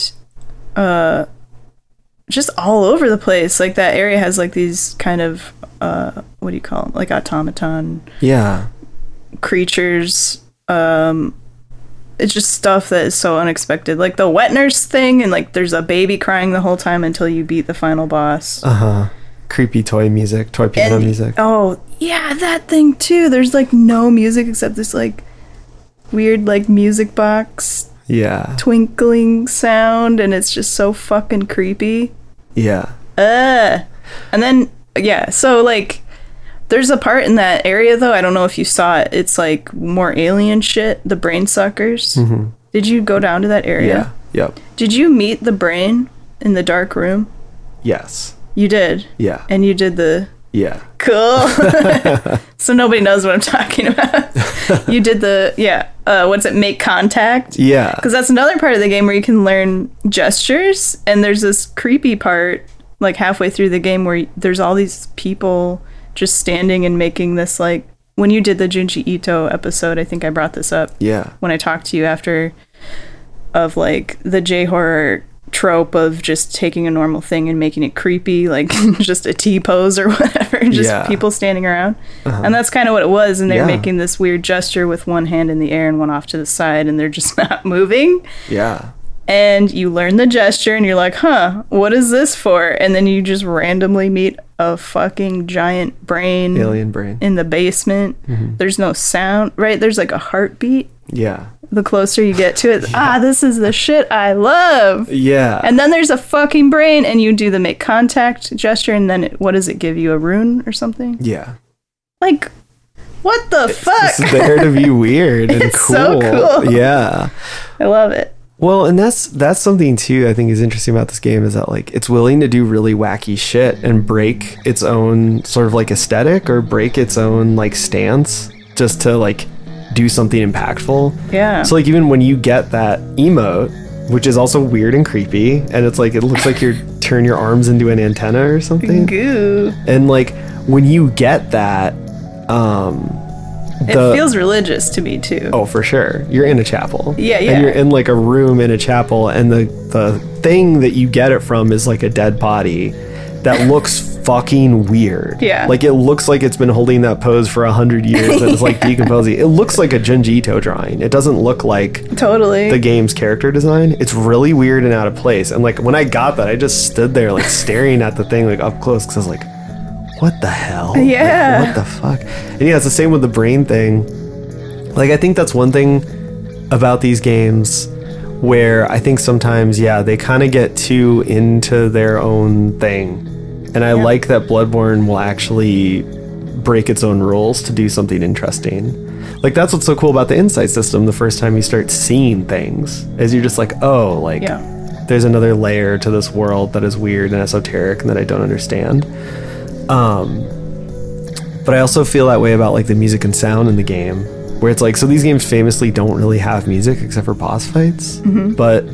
just all over the place. Like, that area has like these kind of what do you call them, like automaton creatures. It's just stuff that is so unexpected, like the wet nurse thing, and like there's a baby crying the whole time until you beat the final boss. Creepy toy piano music. Oh yeah, that thing too. There's like no music except this like weird like music box twinkling sound, and it's just so fucking creepy. And then so like there's a part in that area, though, I don't know if you saw it, it's like more alien shit, the brain suckers. Did you go down to that area? Yep. Did you meet the brain in the dark room? Yes, you did. And you did the cool. So nobody knows what I'm talking about. You did the what's it, make contact? Because that's another part of the game where you can learn gestures, and there's this creepy part like halfway through the game where there's all these people just standing and making this, like when you did the Junji Ito episode, I think I brought this up when I talked to you after, of like the J-horror trope of just taking a normal thing and making it creepy, like just a T-pose or whatever, just people standing around. And that's kind of what it was, and they're making this weird gesture with one hand in the air and one off to the side, and they're just not moving. And you learn the gesture and you're like, huh, what is this for? And then you just randomly meet a fucking giant brain, alien brain, in the basement. There's no sound, right? There's like a heartbeat. The closer you get to it, this is the shit I love. And then there's a fucking brain, and you do the make contact gesture, and then what does it give you, a rune or something? Like, what the fuck? It's there to be weird and it's cool. So cool. I love it. Well, and that's something too I think is interesting about this game, is that like it's willing to do really wacky shit and break its own sort of like aesthetic or break its own like stance just to like do something impactful. So like even when you get that emote, which is also weird and creepy, and it's like it looks like you're turn your arms into an antenna or something. Goo. And like when you get that, it feels religious to me too. Oh, for sure. You're in a chapel. Yeah. And you're in like a room in a chapel, and the thing that you get it from is like a dead body that looks fucking weird. Like it looks like it's been holding that pose for 100 years and it's like decomposing. It looks like a Junji Ito drawing. It doesn't look like the game's character design. It's really weird and out of place. And like when I got that, I just stood there like staring at the thing like up close, because I was like, what the hell? Like, what the fuck? And it's the same with the brain thing. Like I think that's one thing about these games where I think sometimes, they kind of get too into their own thing. And I like that Bloodborne will actually break its own rules to do something interesting. Like, that's what's so cool about the insight system the first time you start seeing things, is you're just like, oh, like, there's another layer to this world that is weird and esoteric and that I don't understand. But I also feel that way about like the music and sound in the game, where it's like, so these games famously don't really have music except for boss fights. Mm-hmm. But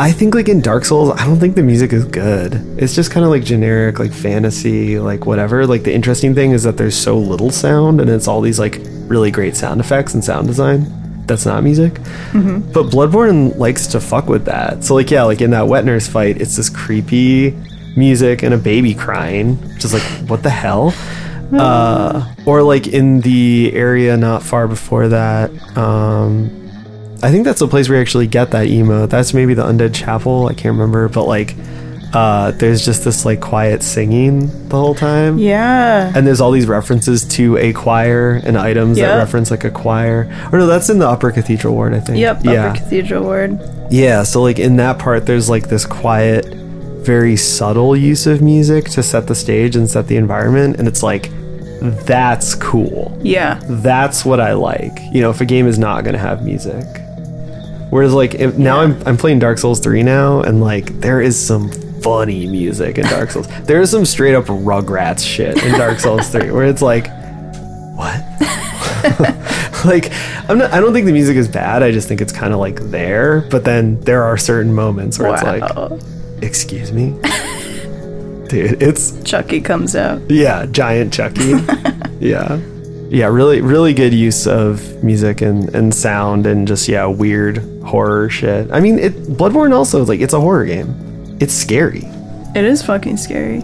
I think like in Dark Souls, I don't think the music is good. It's just kind of like generic, like fantasy, like whatever. Like the interesting thing is that there's so little sound, and it's all these like really great sound effects and sound design that's not music. Mm-hmm. But Bloodborne likes to fuck with that. So like, yeah, like in that wet nurse fight, it's this creepy music and a baby crying, just like what the hell. Or like in the area not far before that, I think that's the place where you actually get that emote. That's maybe the Undead Chapel, I can't remember, but like there's just this like quiet singing the whole time. Yeah. And there's all these references to a choir and items that reference like a choir. Or no, that's in the Upper Cathedral Ward, I think. Yep, yeah. Upper Cathedral Ward. Yeah, so like in that part there's like this quiet, very subtle use of music to set the stage and set the environment, and it's like, that's cool. Yeah. That's what I like. You know, if a game is not going to have music. Whereas like now I'm playing Dark Souls 3 now, and like there is some funny music in Dark Souls. There is some straight up Rugrats shit in Dark Souls 3 where it's like, what? Like I don't think the music is bad. I just think it's kind of like there, but then there are certain moments where it's like, excuse me. Dude, it's Chucky comes out. Yeah, giant Chucky. Yeah. Yeah, really, really good use of music and sound and just, yeah, weird horror shit. I mean, Bloodborne also, like, it's a horror game. It's scary. It is fucking scary.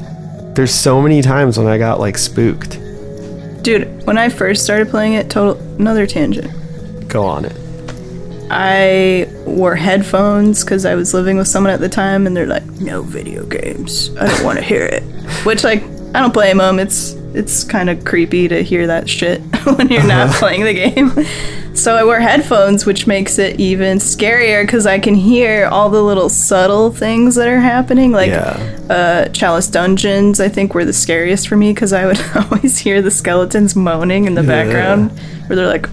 There's so many times when I got, like, spooked. Dude, when I first started playing it, another tangent. Go on it. I wore headphones because I was living with someone at the time, and they're like, no video games. I don't want to hear it. Which, like, I don't blame them. It's kind of creepy to hear that shit when you're not playing the game. So I wear headphones, which makes it even scarier because I can hear all the little subtle things that are happening. Like Chalice Dungeons, I think, were the scariest for me because I would always hear the skeletons moaning in the background where they're like,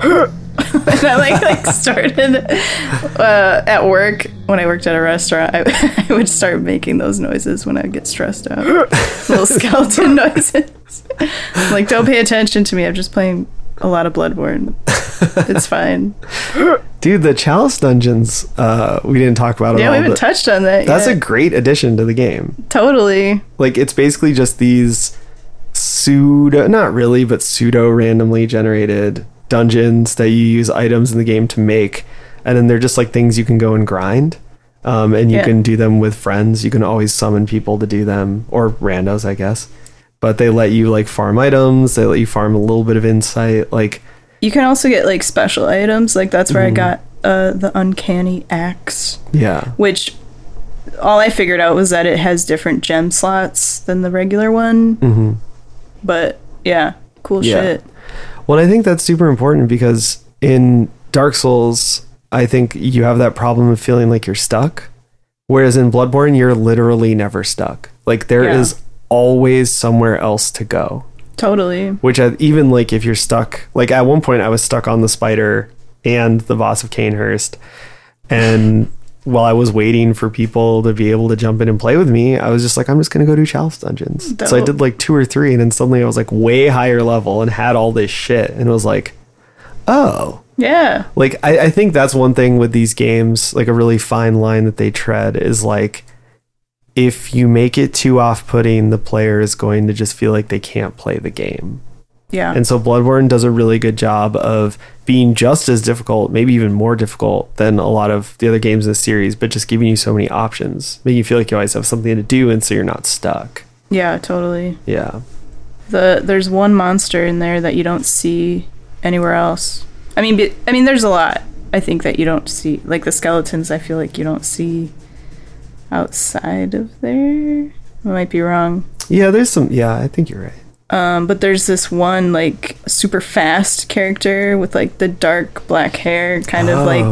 huh! And I like started at work when I worked at a restaurant. I would start making those noises when I get stressed out. Little skeleton noises. I'm like, don't pay attention to me. I'm just playing a lot of Bloodborne. It's fine. Dude, the Chalice Dungeons we didn't talk about at all. Yeah, we haven't touched on that yet. That's a great addition to the game. Totally. Like, it's basically just these pseudo randomly generated dungeons that you use items in the game to make, and then they're just like things you can go and grind, and you can do them with friends. You can always summon people to do them, or randos, I guess, but they let you like farm items, they let you farm a little bit of insight. Like, you can also get like special items. Like, that's where I got the uncanny axe, which all I figured out was that it has different gem slots than the regular one. But cool shit. Well, I think that's super important because in Dark Souls, I think you have that problem of feeling like you're stuck. Whereas in Bloodborne, you're literally never stuck. Like, there is always somewhere else to go. Totally. Which even like if you're stuck, like at one point I was stuck on the spider and the boss of Cainhurst. And while I was waiting for people to be able to jump in and play with me, I was just like, I'm just going to go do Chalice Dungeons. Dope. So I did like 2 or 3, and then suddenly I was like way higher level and had all this shit. And it was like, oh. Yeah. Like, I think that's one thing with these games, like a really fine line that they tread is like, if you make it too off-putting, the player is going to just feel like they can't play the game. Yeah. And so Bloodborne does a really good job of being just as difficult, maybe even more difficult than a lot of the other games in the series, but just giving you so many options, making you feel like you always have something to do, and so you're not stuck. Yeah, totally. Yeah. There's one monster in there that you don't see anywhere else. I mean, there's a lot, I think, that you don't see. Like the skeletons, I feel like you don't see outside of there. I might be wrong. Yeah, there's some. Yeah, I think you're right. But there's this one like super fast character with like the dark black hair, kind of like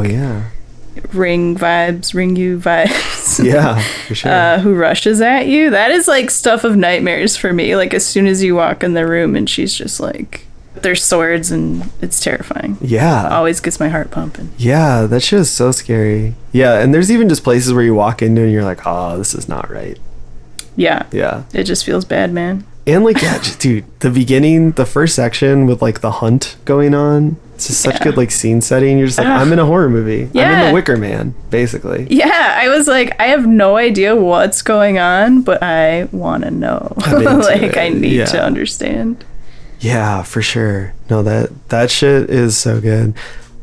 ring you vibes. Yeah, for sure. Who rushes at you. That is like stuff of nightmares for me. Like as soon as you walk in the room and she's just like, there's swords, and it's terrifying. Yeah. It always gets my heart pumping. Yeah, that shit is so scary. Yeah, and there's even just places where you walk into and you're like, oh, this is not right. Yeah. Yeah. It just feels bad, man. And like, yeah, just, dude, the beginning, the first section with like the hunt going on, it's just such good like scene setting. You're just like, I'm in a horror movie. Yeah. I'm in The Wicker Man, basically. Yeah, I was like, I have no idea what's going on, but I want to know. Like, it. I need to understand. Yeah, for sure. No, that shit is so good.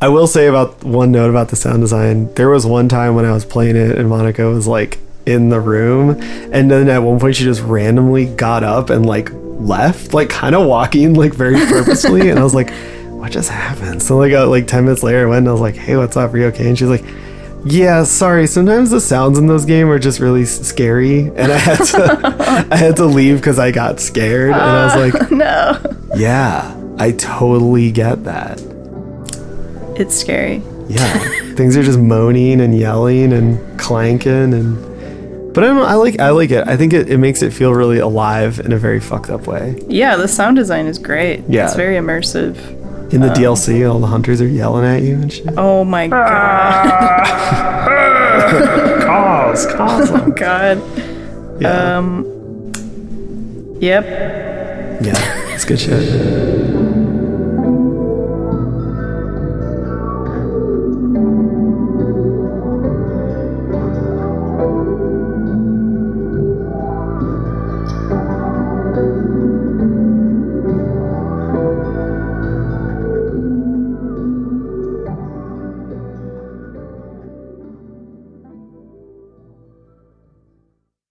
I will say about one note about the sound design. There was one time when I was playing it and Monica was like in the room, and then at one point she just randomly got up and like left, like kind of walking like very purposely. And I was like, what just happened? So like 10 minutes later I went and I was like, hey, what's up? Are you okay? And she's like, yeah, sorry. Sometimes the sounds in those games are just really scary, and I had to leave because I got scared. And I was like, no. Yeah, I totally get that. It's scary. Yeah, things are just moaning and yelling and clanking, and but I like it. I think it makes it feel really alive in a very fucked up way. Yeah, the sound design is great. Yeah, it's very immersive. In the DLC, all the hunters are yelling at you and shit. Oh my god! Calls. Oh god. Yeah. Yep. Yeah, it's good shit.